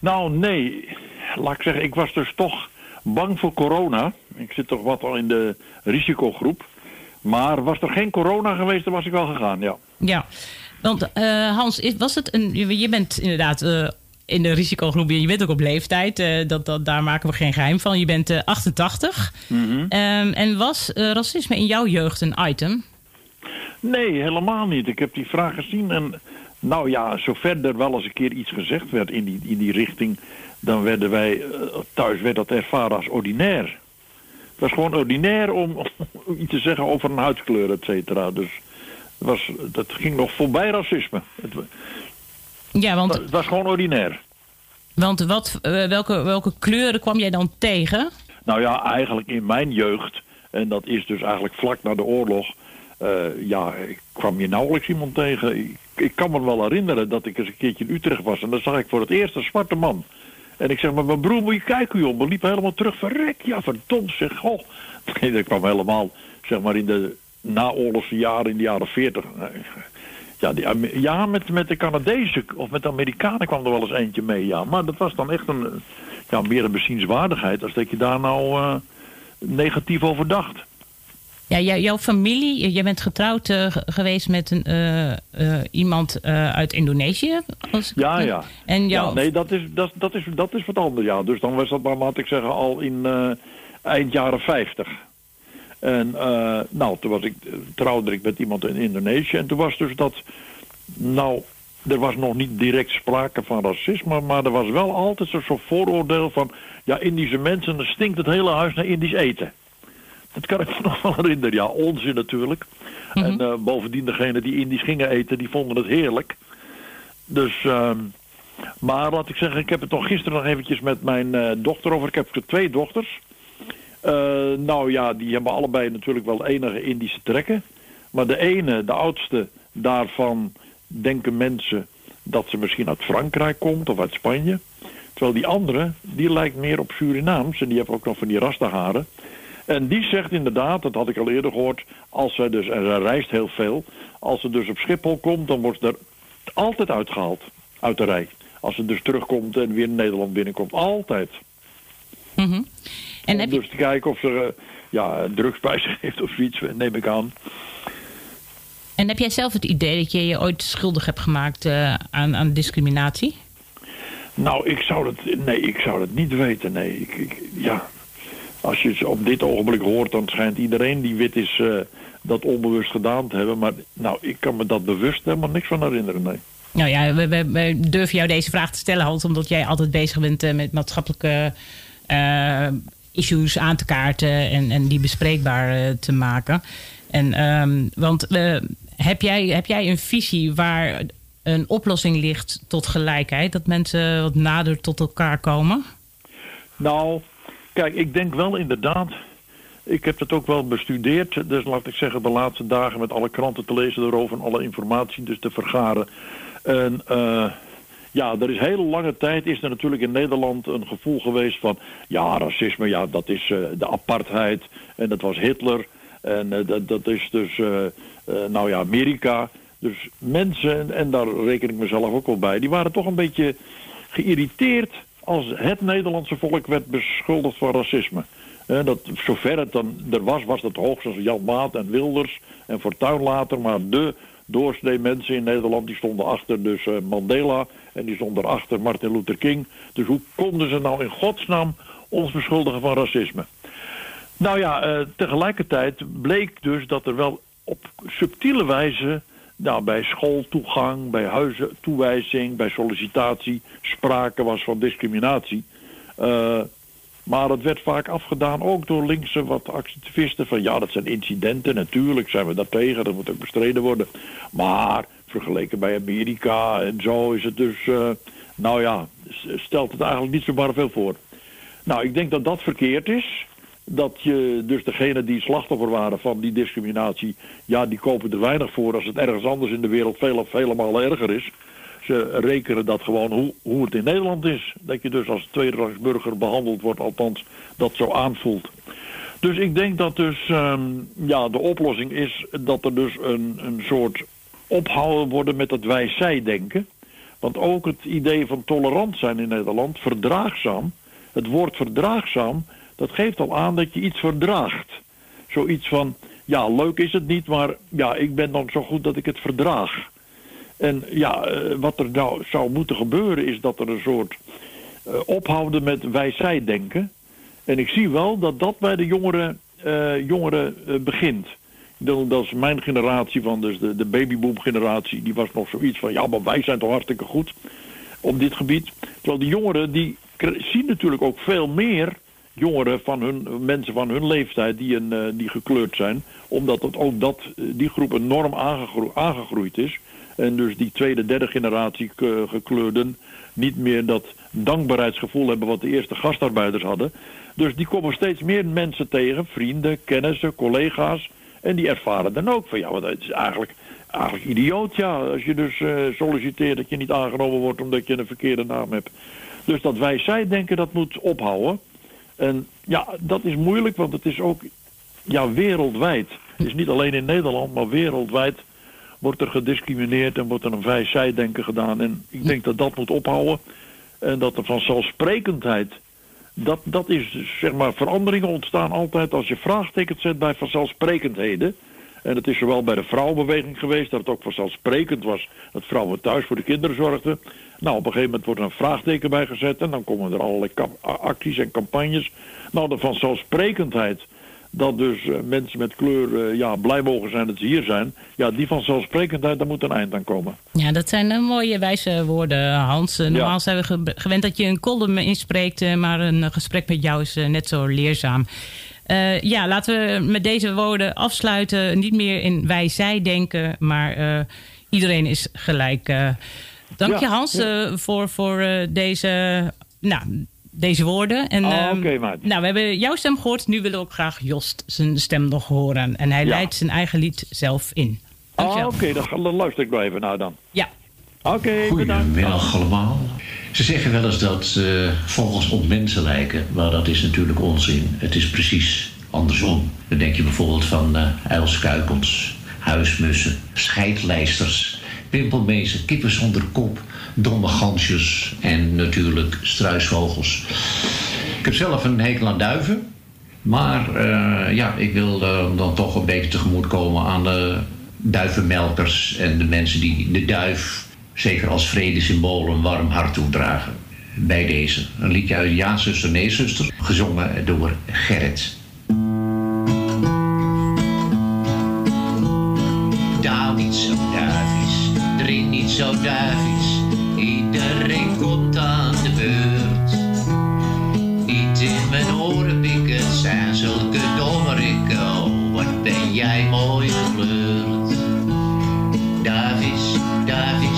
Nou, nee. Laat ik zeggen, ik was dus toch bang voor corona. Ik zit toch wat al in de risicogroep. Maar was er geen corona geweest, dan was ik wel gegaan, ja. Ja, want uh, Hans, was het een, je bent inderdaad uh, in de risicogroep, je bent ook op leeftijd. Uh, dat, dat, daar maken we geen geheim van. Je bent uh, achtentachtig. Mm-hmm. Um, en was uh, racisme in jouw jeugd een item? Nee, helemaal niet. Ik heb die vraag gezien en nou ja, zover er wel eens een keer iets gezegd werd in die, in die richting, dan werden wij, thuis werd dat ervaren als ordinair. Het was gewoon ordinair om iets te zeggen over een huidskleur, et cetera. Dus was, dat ging nog voorbij racisme. Het, ja, want, het was gewoon ordinair. Want wat, welke, welke kleuren kwam jij dan tegen? Nou ja, eigenlijk in mijn jeugd, en dat is dus eigenlijk vlak na de oorlog, Uh, ja, ik kwam je nauwelijks iemand tegen. Ik, ik kan me wel herinneren dat ik eens een keertje in Utrecht was en dan zag ik voor het eerst een zwarte man. En ik zeg, maar mijn broer, moet je kijken, joh. We liepen helemaal terug. Verrek, ja, verdomd, zeg, goh. Nee, dat kwam helemaal, zeg maar, in de naoorlogse jaren, in de jaren veertig. Ja, die, ja met, met de Canadezen of met de Amerikanen kwam er wel eens eentje mee, ja. Maar dat was dan echt een, ja, meer een bezienswaardigheid als dat je daar nou uh, negatief over dacht. Ja, jouw familie, jij bent getrouwd uh, geweest met een, uh, uh, iemand uh, uit Indonesië? Als ja, ik, uh, ja. En jou... ja. Nee, dat is, dat, dat, is, dat is wat anders, ja. Dus dan was dat maar, laat ik zeggen, al in uh, eind jaren vijftig. En uh, nou, toen was ik, trouwde ik met iemand in Indonesië. En toen was dus dat, nou, er was nog niet direct sprake van racisme, maar er was wel altijd zo'n soort vooroordeel van, ja, Indische mensen, dan stinkt het hele huis naar Indisch eten. Dat kan ik me nog wel herinneren. Ja, onzin natuurlijk. Mm-hmm. En uh, bovendien, degenen die Indisch gingen eten, die vonden het heerlijk. Dus, uh, maar laat ik zeggen, ik heb het nog gisteren nog eventjes met mijn uh, dochter over. Ik heb twee dochters. Uh, nou ja, die hebben allebei natuurlijk wel enige Indische trekken. Maar de ene, de oudste, daarvan denken mensen dat ze misschien uit Frankrijk komt of uit Spanje. Terwijl die andere, die lijkt meer op Surinaams. En die heeft ook nog van die rastaharen. En die zegt inderdaad, dat had ik al eerder gehoord, als zij dus, en zij reist heel veel, als ze dus op Schiphol komt, dan wordt ze er altijd uitgehaald uit de rij. Als ze dus terugkomt en weer in Nederland binnenkomt. Altijd. Mm-hmm. En om heb dus je... te kijken of ze ja, drugs bij zich heeft of zoiets, neem ik aan. En heb jij zelf het idee dat je je ooit schuldig hebt gemaakt uh, aan, aan discriminatie? Nou, ik zou dat, nee, ik zou dat niet weten. Nee, ik, ik, ja. Als je op dit ogenblik hoort, dan schijnt iedereen die wit is uh, dat onbewust gedaan te hebben. Maar nou, ik kan me dat bewust helemaal niks van herinneren, nee. Nou ja, we, we, we durven jou deze vraag te stellen, Hans, omdat jij altijd bezig bent uh, met maatschappelijke uh, issues aan te kaarten en, en die bespreekbaar uh, te maken. En, um, want uh, heb jij, heb jij een visie waar een oplossing ligt tot gelijkheid? Dat mensen wat nader tot elkaar komen? Nou, kijk, ik denk wel inderdaad. Ik heb het ook wel bestudeerd. Dus laat ik zeggen, de laatste dagen met alle kranten te lezen erover en alle informatie dus te vergaren. En uh, ja, er is hele lange tijd is er natuurlijk in Nederland een gevoel geweest van ja, racisme, ja, dat is uh, de apartheid. En dat was Hitler. En uh, dat, dat is dus, uh, uh, nou ja, Amerika. Dus mensen, en daar reken ik mezelf ook al bij, die waren toch een beetje geïrriteerd als het Nederlandse volk werd beschuldigd van racisme. Eh, dat, zover het dan er was, was dat hoogstens Jan Maat en Wilders en Fortuyn later. Maar de doorsnee mensen in Nederland, die stonden achter dus uh, Mandela en die stonden achter Martin Luther King. Dus hoe konden ze nou in godsnaam ons beschuldigen van racisme? Nou ja, uh, tegelijkertijd bleek dus dat er wel op subtiele wijze, nou, bij schooltoegang, bij huizentoewijzing, bij sollicitatie sprake was van discriminatie. Uh, maar dat werd vaak afgedaan ook door linkse wat activisten van ja, dat zijn incidenten, natuurlijk zijn we daartegen, dat moet ook bestreden worden. Maar vergeleken bij Amerika en zo is het dus, uh, nou ja, stelt het eigenlijk niet zo maar veel voor. Nou, ik denk dat dat verkeerd is. Dat je dus degenen die slachtoffer waren van die discriminatie, ja, die kopen er weinig voor als het ergens anders in de wereld veel of vele malen erger is. Ze rekenen dat gewoon hoe, hoe het in Nederland is. Dat je dus als tweederangsburger behandeld wordt, althans dat zo aanvoelt. Dus ik denk dat dus, um, ja, de oplossing is dat er dus een, een soort ophouden worden met dat wij-zij-denken. Want ook het idee van tolerant zijn in Nederland, verdraagzaam, het woord verdraagzaam, dat geeft al aan dat je iets verdraagt. Zoiets van, ja, leuk is het niet, maar ja, ik ben dan zo goed dat ik het verdraag. En ja, wat er nou zou moeten gebeuren is dat er een soort uh, ophouden met wij-zij denken. En ik zie wel dat dat bij de jongeren, uh, jongeren uh, begint. Dat is mijn generatie, van, dus de, de babyboom generatie, die was nog zoiets van, ja, maar wij zijn toch hartstikke goed op dit gebied. Terwijl die jongeren, die zien natuurlijk ook veel meer jongeren van hun, mensen van hun leeftijd die, een, uh, die gekleurd zijn, omdat het, ook dat, die groep enorm aangegro- aangegroeid is. En dus die tweede, derde generatie uh, gekleurden niet meer dat dankbaarheidsgevoel hebben wat de eerste gastarbeiders hadden. Dus die komen steeds meer mensen tegen, vrienden, kennissen, collega's. En die ervaren dan ook van ja, want het is eigenlijk, eigenlijk idioot, ja, als je dus uh, solliciteert dat je niet aangenomen wordt omdat je een verkeerde naam hebt. Dus dat wij zij denken, dat moet ophouden. En ja, dat is moeilijk, want het is ook ja, wereldwijd. Het is niet alleen in Nederland, maar wereldwijd wordt er gediscrimineerd en wordt er een wij-zij-denken gedaan. En ik denk dat dat moet ophouden. En dat er vanzelfsprekendheid, dat, dat is zeg maar, veranderingen ontstaan altijd als je vraagtekens zet bij vanzelfsprekendheden. En dat is zowel bij de vrouwenbeweging geweest, dat het ook vanzelfsprekend was dat vrouwen thuis voor de kinderen zorgden. Nou, op een gegeven moment wordt er een vraagteken bij gezet en dan komen er allerlei kamp- acties en campagnes. Nou, de vanzelfsprekendheid dat dus uh, mensen met kleur uh, ja, blij mogen zijn dat ze hier zijn. Ja, die vanzelfsprekendheid, daar moet een eind aan komen. Ja, dat zijn uh, mooie wijze woorden, Hans. Uh, normaal ja. zijn we ge- gewend dat je een column inspreekt, uh, maar een gesprek met jou is uh, net zo leerzaam. Uh, ja, laten we met deze woorden afsluiten. Niet meer in wij-zij denken, maar uh, iedereen is gelijk. Uh, dank je, ja, Hans, ja. Uh, voor, voor uh, deze, nou, deze woorden. En, oh, um, okay, nou, we hebben jouw stem gehoord. Nu willen we ook graag Jost zijn stem nog horen. En hij ja. leidt zijn eigen lied zelf in. Ah, oh, oké, okay, dan luister ik wel even naar dan. Ja. Oké, okay, goedemiddag allemaal. Ze zeggen wel eens dat uh, vogels op mensen lijken, maar dat is natuurlijk onzin. Het is precies andersom. Dan denk je bijvoorbeeld van uh, uilskuikens, huismussen, scheidlijsters, pimpelmezen, kippen zonder kop, domme gansjes en natuurlijk struisvogels. Ik heb zelf een hekel aan duiven, maar uh, ja, ik wil uh, dan toch een beetje tegemoetkomen aan de duivenmelkers en de mensen die de duif, zeker als vredesymbool, een warm hart toedragen. Bij deze. Een liedje uit Ja, zuster, nee, zuster. Gezongen door Gerrit. Daar niet zo duivies, drin niet zo duivies. Iedereen komt aan de beurt. Niet in mijn oren pikken, zijn zulke dommerikken. Oh, wat ben jij mooi gekleurd. Duivies, duivies.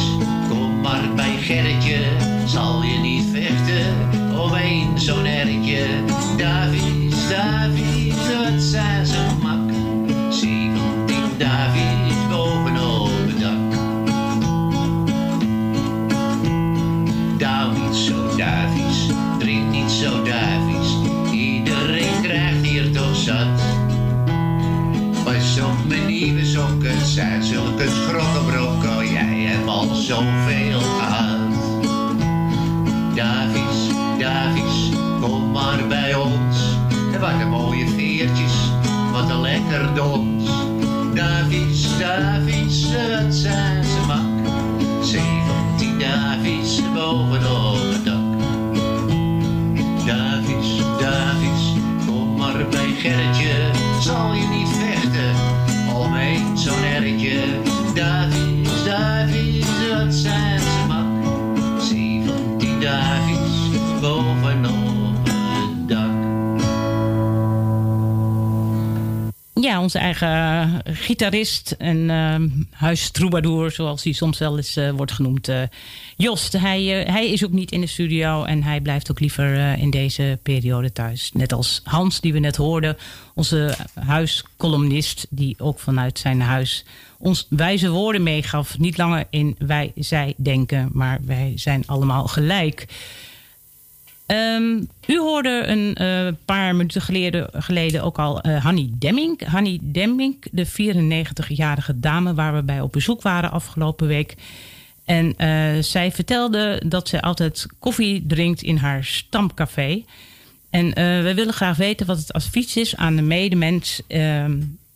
Maar bij Gerritje zal je niet vechten om een zo'n herretje. Davies, Davies, wat zijn ze mak. zeventien Davies bovenop het dak. Douw niet zo Davies, drink niet zo Davies. Iedereen krijgt hier toch zat. Pas op mijn nieuwe sokken, zijn zulke schrokkenbrokken. Oh, jij hebt al zoveel gehad. Davies, Davies, kom maar bij ons. Wat een mooie veertjes, wat een lekker dons. Davies, Davies, wat zijn ze mak. zeventien Davies bovenop het dak. Davies, Davies, kom maar bij Gerritje. Zal je niet vechten om een zo'n herretje. Davies, Davies, wat zijn ze mak. zeventien Davies bovenop het dak. Ja, onze eigen uh, gitarist en uh, huistroubadour, zoals hij soms wel eens uh, wordt genoemd. Uh, Jost, hij, uh, hij is ook niet in de studio en hij blijft ook liever uh, in deze periode thuis. Net als Hans, die we net hoorden, onze huiscolumnist, die ook vanuit zijn huis ons wijze woorden meegaf. Niet langer in wij, zij denken, maar wij zijn allemaal gelijk. Um, u hoorde een uh, paar minuten geleden, geleden ook al uh, Hannie Demmink. Hannie Demmink, de vierennegentigjarige dame waar we bij op bezoek waren afgelopen week. En uh, zij vertelde dat ze altijd koffie drinkt in haar stamcafé. En uh, we willen graag weten wat het advies is aan de medemens, uh,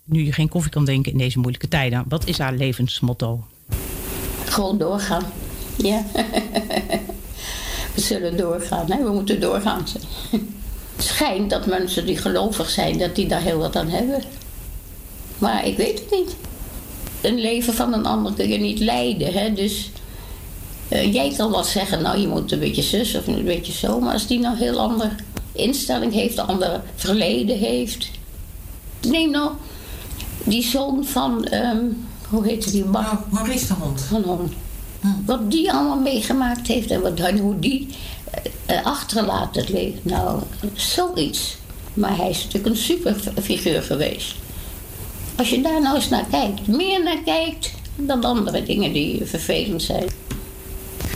nu je geen koffie kan drinken in deze moeilijke tijden. Wat is haar levensmotto? Gewoon doorgaan. Ja. We zullen doorgaan, hè? We moeten doorgaan. Het schijnt dat mensen die gelovig zijn, dat die daar heel wat aan hebben. Maar ik weet het niet. Een leven van een ander kun je niet leiden, hè? Dus uh, jij kan wel zeggen, nou je moet een beetje zus of een beetje zo. Maar als die nou een heel andere instelling heeft, een ander verleden heeft. Neem nou die zoon van, um, hoe heette die man? Nou, Maurice de Hond. Van Hond. Wat die allemaal meegemaakt heeft en wat, hoe die uh, achterlaat het leven. Nou, zoiets. Maar hij is natuurlijk een superfiguur geweest. Als je daar nou eens naar kijkt, meer naar kijkt dan andere dingen die vervelend zijn.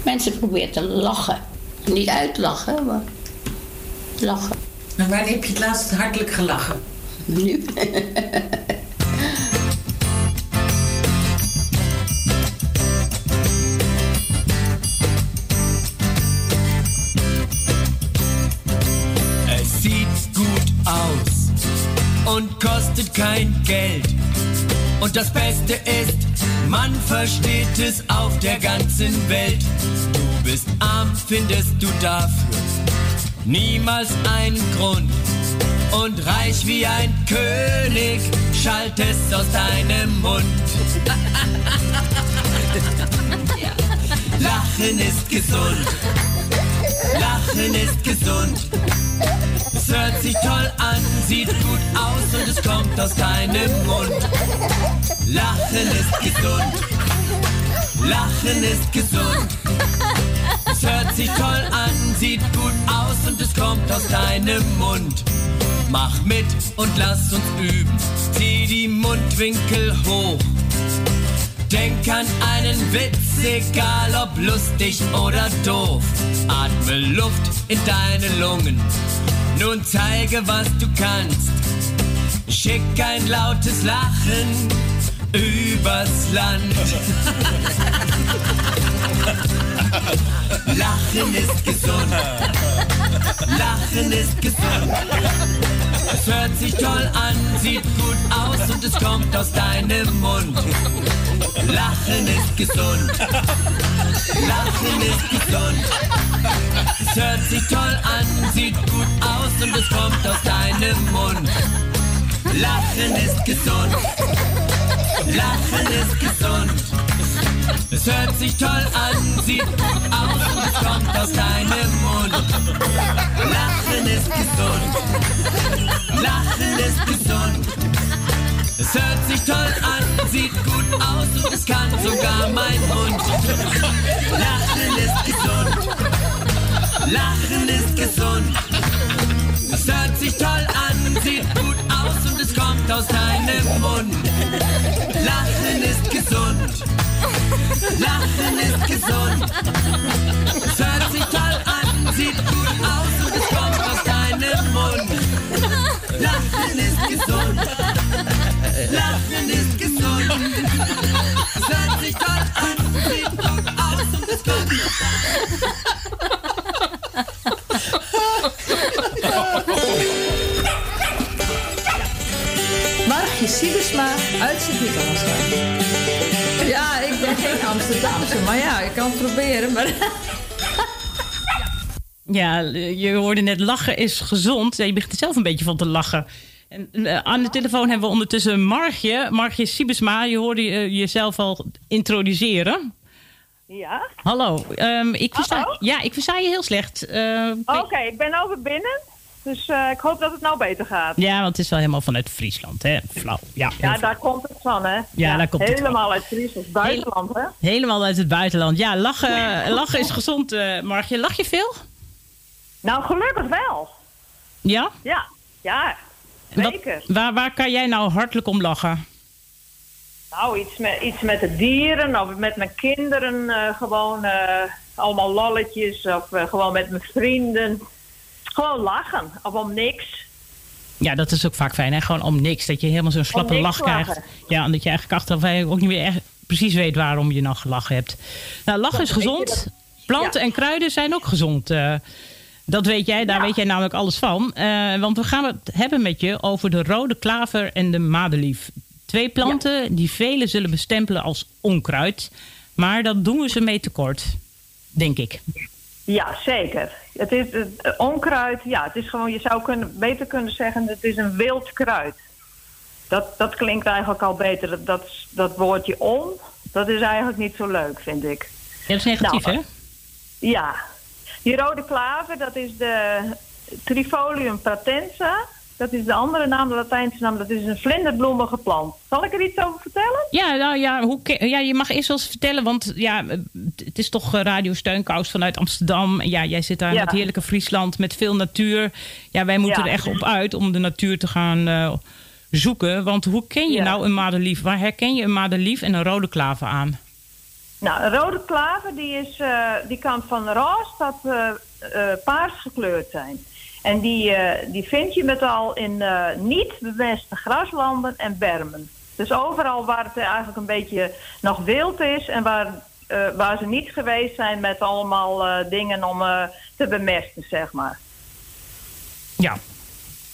Mensen proberen te lachen. Niet uitlachen, maar lachen. En wanneer heb je het laatst hartelijk gelachen? Nu. Und kostet kein Geld. Und das Beste ist, man versteht es auf der ganzen Welt. Du bist arm, findest du dafür niemals einen Grund. Und reich wie ein König, schallt es aus deinem Mund. Lachen ist gesund. Lachen ist gesund. Es hört sich toll an, sieht gut aus und es kommt aus deinem Mund. Lachen ist gesund. Lachen ist gesund. Es hört sich toll an, sieht gut aus und es kommt aus deinem Mund. Mach mit und lass uns üben, zieh die Mundwinkel hoch. Denk an einen Witz, egal ob lustig oder doof. Atme Luft in deine Lungen, nun zeige, was du kannst. Schick ein lautes Lachen übers Land. Lachen ist gesund. Lachen ist gesund. Es hört sich toll an, sieht gut aus und es kommt aus deinem Mund. Lachen ist gesund. Lachen ist gesund. Es hört sich toll an, sieht gut aus und es kommt aus deinem Mund. Lachen ist gesund. Lachen ist gesund. Es hört sich toll an, sieht gut aus und es kommt aus deinem Mund. Lachen ist gesund. Lachen ist gesund. Es hört sich toll an, sieht gut aus und es kann sogar mein Mund. Lachen ist gesund. Lachen ist gesund. Es hört sich toll an, sieht gut aus und es kommt aus deinem Mund. Lachen ist gesund. Lachen ist gesund. Es hört sich toll an, sieht gut aus und es kommt aus deinem Mund. Lachen ist gesund. Lachen ist gesund. Es hört sich toll an, sieht gut aus und es kommt aus deinem Mund. Margje Siebesma uit zijn Griekenland. Ja, ik ben geen Amsterdamse, maar ja, ik kan het proberen. Maar... Ja, je hoorde net lachen is gezond. Ja, je begint er zelf een beetje van te lachen. En, uh, aan de telefoon hebben we ondertussen Margje. Margje Siebesma, je hoorde uh, jezelf al introduceren. Ja. Hallo. Um, ik versta, ja, ik versta je heel slecht. Uh, Oké, okay, ik ben over binnen. Dus uh, ik hoop dat het nou beter gaat. Ja, want het is wel helemaal vanuit Friesland, hè? Flauw. Ja, ja daar komt het van, hè? Ja, ja daar komt het van. Helemaal uit Friesland, buitenland, hè? Helemaal uit het buitenland. Ja, lachen, nee. Lachen is gezond, uh, Margje. Lach je veel? Nou, gelukkig wel. Ja? Ja, ja. Zeker. Wat, waar, waar kan jij nou hartelijk om lachen? Nou, iets met, iets met de dieren of met mijn kinderen. Uh, gewoon uh, allemaal lolletjes of uh, gewoon met mijn vrienden. Gewoon lachen, of om niks. Ja, dat is ook vaak fijn, hè? Gewoon om niks. Dat je helemaal zo'n slappe lach lachen. Krijgt. Ja, omdat je eigenlijk achteraf ook niet meer echt precies weet waarom je nou gelachen hebt. Nou, lachen is gezond. Planten ja. en kruiden zijn ook gezond. Uh, dat weet jij, daar ja. weet jij namelijk alles van. Uh, want we gaan het hebben met je over de rode klaver en de madelief. Twee planten ja. die velen zullen bestempelen als onkruid. Maar dat doen we ze mee tekort, denk ik. Ja, zeker. Het is het, onkruid, ja, het is gewoon, je zou kunnen, beter kunnen zeggen, het is een wild kruid. Dat, dat klinkt eigenlijk al beter. Dat, dat woordje on, dat is eigenlijk niet zo leuk, vind ik. Ja, dat is negatief, nou, hè? Ja. Die rode klaver, dat is de Trifolium pratense. Dat is de andere naam, de Latijnse naam. Dat is een vlinderbloemige plant. Zal ik er iets over vertellen? Ja, nou ja, hoe ke- ja je mag eerst wel eens vertellen. Want ja, het is toch Radio Steunkous vanuit Amsterdam. Ja, jij zit daar ja. in het heerlijke Friesland met veel natuur. Ja, wij moeten ja. er echt op uit om de natuur te gaan uh, zoeken. Want hoe ken je ja. nou een madelief? Waar herken je een madelief en een rode klaver aan? Nou, een rode klaver die, is, uh, die kan van roze tot uh, uh, paars gekleurd zijn. En die, uh, die vind je met al in uh, niet bemeste graslanden en bermen. Dus overal waar het eigenlijk een beetje nog wild is... en waar, uh, waar ze niet geweest zijn met allemaal uh, dingen om uh, te bemesten, zeg maar. Ja.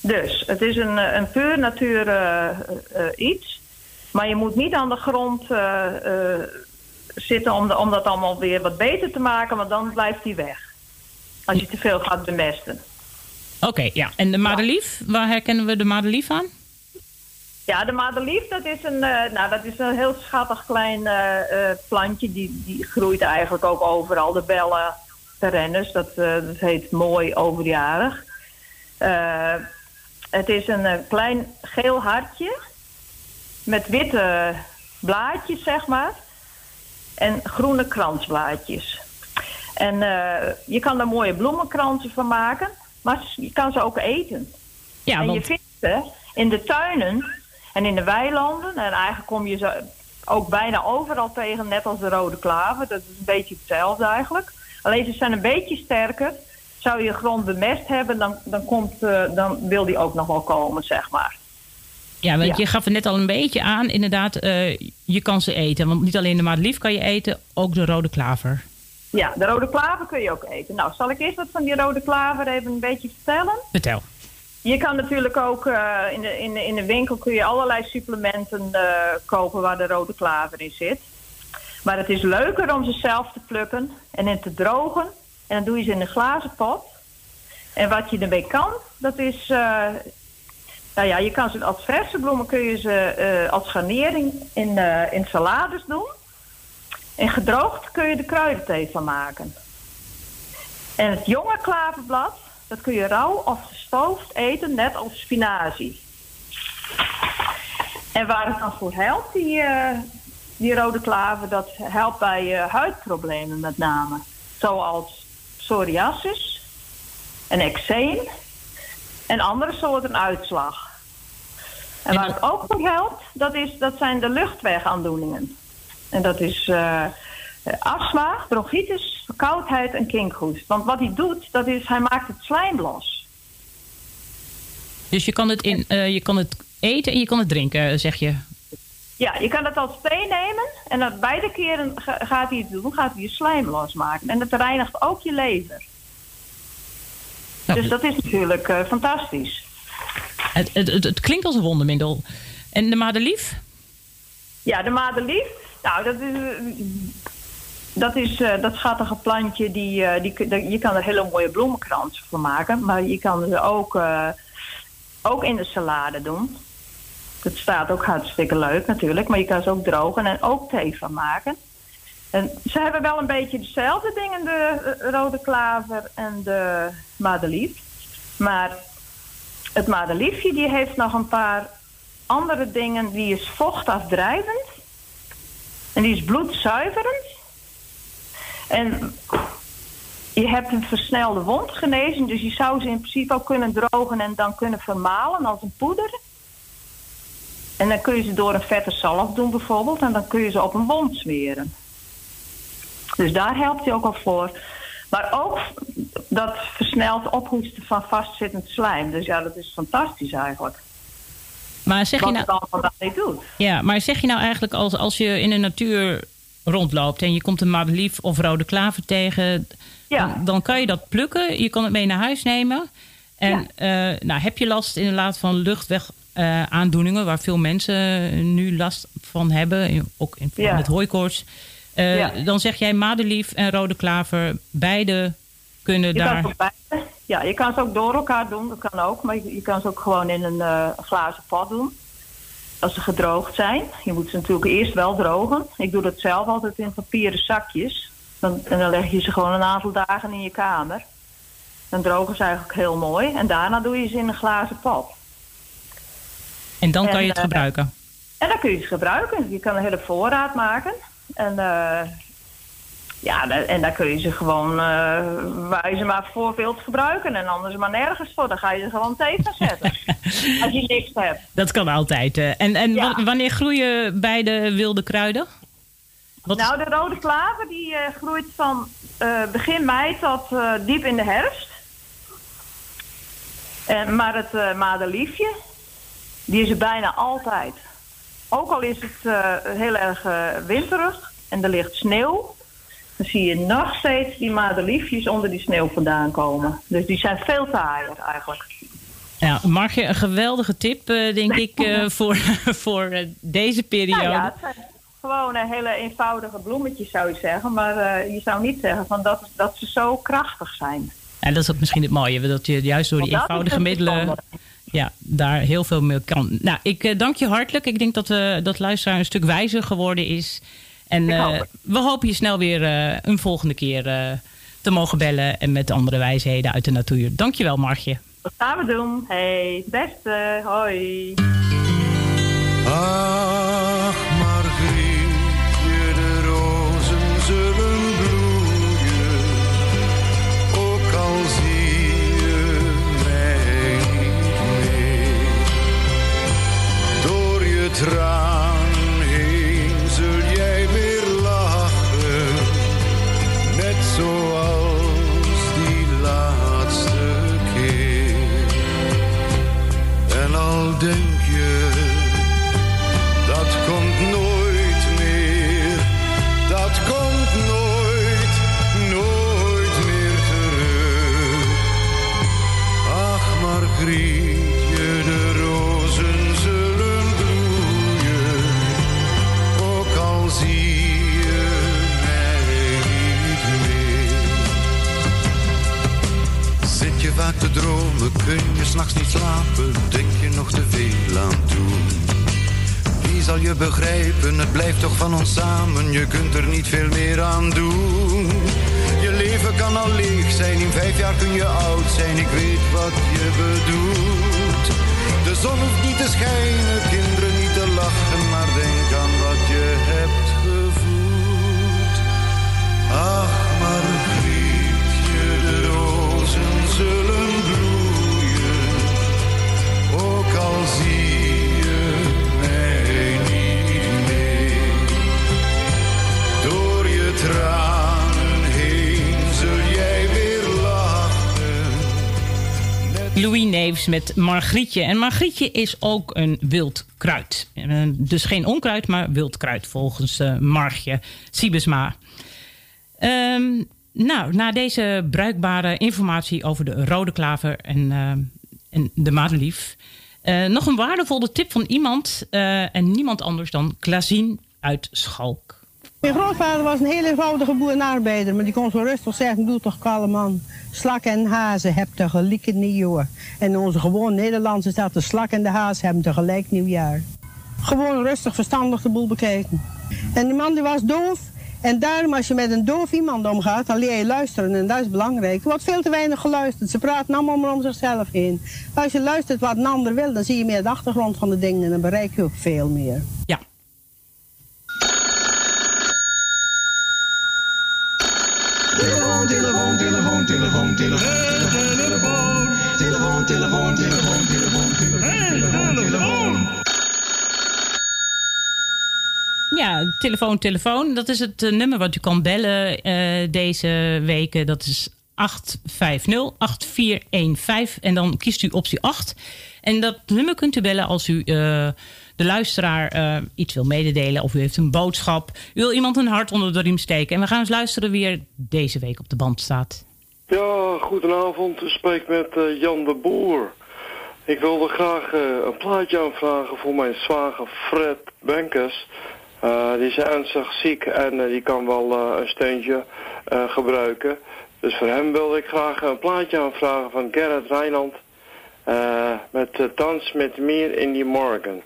Dus, het is een, een puur natuur uh, uh, iets. Maar je moet niet aan de grond uh, uh, zitten om, de, om dat allemaal weer wat beter te maken... want dan blijft die weg. Als je te veel gaat bemesten. Oké, okay, ja. En de madelief, ja. waar herkennen we de madelief aan? Ja, de madelief, dat is een, uh, nou, dat is een heel schattig klein uh, uh, plantje. Die, die groeit eigenlijk ook overal. De bellen renners. Dat, uh, dat heet Mooi Overjarig. Uh, het is een uh, klein geel hartje met witte blaadjes, zeg maar. En groene kransblaadjes. En uh, je kan daar mooie bloemenkransen van maken. Maar je kan ze ook eten. Ja, en want... je vindt ze in de tuinen en in de weilanden. En eigenlijk kom je ze ook bijna overal tegen. Net als de rode klaver. Dat is een beetje hetzelfde eigenlijk. Alleen ze zijn een beetje sterker. Zou je grond bemest hebben, dan, dan, komt, uh, dan wil die ook nog wel komen, zeg maar. Ja, want ja. je gaf het net al een beetje aan. Inderdaad, uh, je kan ze eten. Want niet alleen de maatlief kan je eten, ook de rode klaver. Ja, de rode klaver kun je ook eten. Nou, zal ik eerst wat van die rode klaver even een beetje vertellen? Vertel. Je kan natuurlijk ook uh, in, de, in, de, in de winkel kun je allerlei supplementen uh, kopen waar de rode klaver in zit. Maar het is leuker om ze zelf te plukken en in te drogen. En dan doe je ze in een glazen pot. En wat je ermee kan, dat is... Uh, nou ja, je kan ze als verse bloemen kun je ze uh, als garnering in, uh, in salades doen. En gedroogd kun je de kruidenthee van maken. En het jonge klaverblad, dat kun je rauw of gestoofd eten, net als spinazie. En waar het dan voor helpt, die, uh, die rode klaver, dat helpt bij uh, huidproblemen met name. Zoals psoriasis en eczeem en andere soorten uitslag. En waar het ook voor helpt, dat, is, dat zijn de luchtwegaandoeningen. En dat is uh, astma, bronchitis, verkoudheid en kinkhoest. Want wat hij doet, dat is hij maakt het slijm los. Dus je kan het, in, uh, je kan het eten en je kan het drinken, zeg je? Ja, je kan het als thee nemen. En dat beide keren gaat hij het doen, gaat hij je slijm losmaken. En dat reinigt ook je lever. Nou, dus dat is natuurlijk uh, fantastisch. Het, het, het, het klinkt als een wondermiddel. En de madelief? Ja, de madelief... Nou, dat is, dat, is, uh, dat schattige plantje, die, uh, die, die, je kan er hele mooie bloemenkransen van maken. Maar je kan ze ook, uh, ook in de salade doen. Dat staat ook hartstikke leuk natuurlijk. Maar je kan ze ook drogen en ook thee van maken. En ze hebben wel een beetje dezelfde dingen, de uh, rode klaver en de madelief. Maar het madeliefje die heeft nog een paar andere dingen. Die is vochtafdrijvend. En die is bloedzuiverend. En je hebt een versnelde wondgenezing. Dus je zou ze in principe ook kunnen drogen en dan kunnen vermalen als een poeder. En dan kun je ze door een vette zalf doen bijvoorbeeld. En dan kun je ze op een wond smeren. Dus daar helpt hij ook al voor. Maar ook dat versneld ophoesten van vastzittend slijm. Dus ja, dat is fantastisch eigenlijk. Maar zeg je nou, ja, maar zeg je nou eigenlijk als, als je in de natuur rondloopt en je komt een madelief of rode klaver tegen, ja. dan, dan kan je dat plukken. Je kan het mee naar huis nemen. En ja. uh, nou, heb je last inderdaad van luchtwegaandoeningen, uh, waar veel mensen nu last van hebben, ook in, ja. met hooikoorts. Uh, ja. Dan zeg jij madelief en rode klaver, beide kunnen je daar... Ja, je kan ze ook door elkaar doen, dat kan ook. Maar je, je kan ze ook gewoon in een uh, glazen pot doen. Als ze gedroogd zijn. Je moet ze natuurlijk eerst wel drogen. Ik doe dat zelf altijd in papieren zakjes. Dan, en dan leg je ze gewoon een aantal dagen in je kamer. Dan drogen ze eigenlijk heel mooi. En daarna doe je ze in een glazen pot. En dan en, kan je het uh, gebruiken? En dan kun je het gebruiken. Je kan een hele voorraad maken. En... Uh, Ja, en daar kun je ze gewoon uh, waar je ze maar voor wilt gebruiken. En anders maar nergens voor. Dan ga je ze gewoon tegen zetten. Als je niks hebt. Dat kan altijd. Hè. En, en ja. wanneer groeien beide wilde kruiden? Wat... Nou, de rode klaver die uh, groeit van uh, begin mei tot uh, diep in de herfst. En, maar het uh, madeliefje, die is er bijna altijd. Ook al is het uh, heel erg uh, winterig en er ligt sneeuw. Dan zie je nog steeds die madeliefjes onder die sneeuw vandaan komen. Dus die zijn veel taaier eigenlijk. Ja, Margje, een geweldige tip, uh, denk ik, uh, voor, voor uh, deze periode. Nou ja, het zijn gewoon een hele eenvoudige bloemetjes, zou je zeggen. Maar uh, je zou niet zeggen van dat, dat ze zo krachtig zijn. En dat is ook misschien het mooie, dat je juist door die eenvoudige middelen... Ja, daar heel veel mee kan. Nou, ik uh, dank je hartelijk. Ik denk dat, uh, dat luisteraar een stuk wijzer geworden is... En uh, hoop we hopen je snel weer uh, een volgende keer uh, te mogen bellen en met andere wijsheden uit de natuur. Dankjewel, Margje. Wat gaan we doen? Hey, beste, hoi. Ach, Margrietje, de rozen zullen bloeien, ook al zie je mij niet meer. Door je traan heen zul jij weer lachen, net zoals die laatste keer. En al denk je, dat komt nooit meer, dat komt nooit, nooit meer terug. Ach, Margrietje, de rozen zullen bloeien, ook al zie je mij niet meer. Zit je vaak te dromen, kun je s'nachts niet slapen, denk je nog te veel aan doen? Zal je begrijpen, het blijft toch van ons samen, je kunt er niet veel meer aan doen. Je leven kan al leeg zijn, in vijf jaar kun je oud zijn, ik weet wat je bedoelt. De zon hoeft niet te schijnen, kinderen niet te lachen, maar denk aan wat je hebt gevoeld. Ach, Margrietje, de rozen zullen bloeien, ook al zie Louis Neefs met Margrietje. En Margrietje is ook een wild kruid. Dus geen onkruid, maar wild kruid volgens uh, Margje Siebesma. Um, nou, na deze bruikbare informatie over de rode klaver en, uh, en de madelief, Uh, nog een waardevolle tip van iemand uh, en niemand anders dan Klazien uit Schalk. Mijn grootvader was een heel eenvoudige boerenarbeider, maar die kon zo rustig zeggen, doe toch kalm man. Slak en hazen hebben tegelijk nieuwjaar. En in onze gewone Nederlandse staat de slak en de haas hebben tegelijk nieuwjaar. Gewoon rustig, verstandig de boel bekijken. En die man die was doof. En daarom, als je met een doof iemand omgaat, dan leer je luisteren. En dat is belangrijk. Er wordt veel te weinig geluisterd. Ze praten allemaal maar om zichzelf heen. Als je luistert wat een ander wil, dan zie je meer de achtergrond van de dingen. En dan bereik je ook veel meer. Ja. Telefoon, telefoon, telefoon, telefoon, telefoon, telefoon, telefoon, telefoon, telefoon, telefoon, telefoon, telefoon. Ja, telefoon, telefoon. Dat is het uh, nummer wat u kan bellen uh, deze weken. Dat is acht vijf nul, acht vier een vijf. En dan kiest u optie acht. En dat nummer kunt u bellen als u uh, de luisteraar uh, iets wil mededelen. Of u heeft een boodschap. U wil iemand een hart onder de riem steken. En we gaan eens luisteren wie er deze week op de band staat. Ja, goedenavond. Ik spreek met uh, Jan de Boer. Ik wilde graag uh, een plaatje aanvragen voor mijn zwager Fred Benkes. Uh, die is ernstig ziek en uh, die kan wel uh, een steuntje uh, gebruiken. Dus voor hem wilde ik graag een plaatje aanvragen van Gerrit Rijnland. Uh, met uh, Dans met Meer in die Morgen.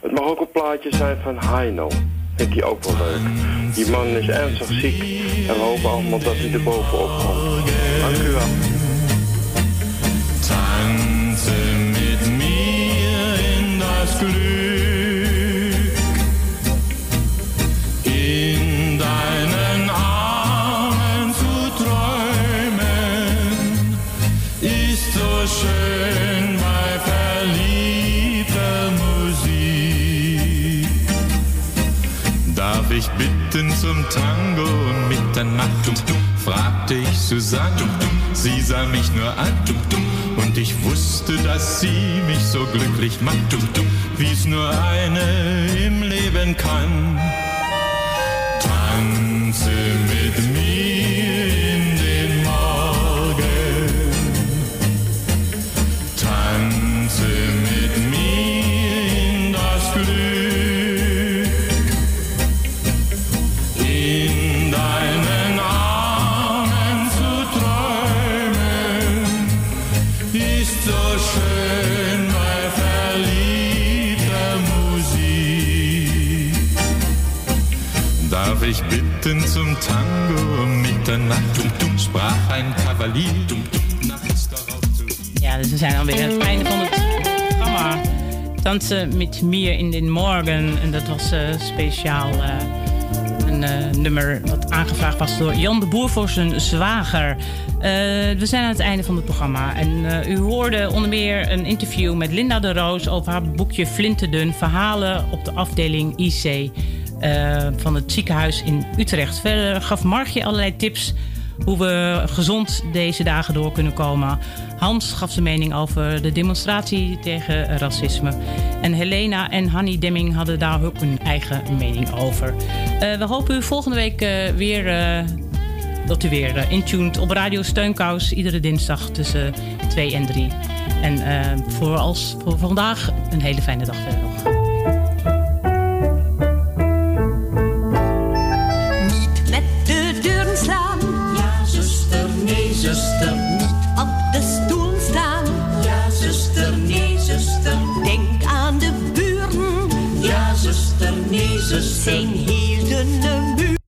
Het mag ook een plaatje zijn van Heino. Vind die ook wel leuk. Die man is ernstig ziek en we hopen allemaal dat hij er bovenop komt. Dank u wel. Ich bitten zum Tango um Mitternacht, fragte ich Susanne, sie sah mich nur an und ich wusste, dass sie mich so glücklich macht, wie's nur eine im Leben kann. Tanze mit mir in den Morgen, tanze mit mir in das Glück. tanzten zum Tango um Mitternacht und dumm sprach ein Kavalier. Ja, dus we zijn alweer aan het einde van het programma. Dansen met mir in den Morgen. En dat was uh, speciaal uh, een uh, nummer wat aangevraagd was door Jan de Boer voor zijn zwager. Uh, we zijn aan het einde van het programma. En uh, u hoorde onder meer een interview met Linda de Roos over haar boekje Flinterdun. Verhalen op de afdeling I C uh, van het ziekenhuis in Utrecht. Verder gaf Margje allerlei tips hoe we gezond deze dagen door kunnen komen. Hans gaf zijn mening over de demonstratie tegen racisme. En Helena en Hannie Demmink hadden daar ook hun eigen mening over. Uh, we hopen u volgende week uh, weer uh, dat u weer uh, intuned op Radio Steunkous. Iedere dinsdag tussen twee en drie. En uh, voor, als, voor vandaag een hele fijne dag verder nog. Sing.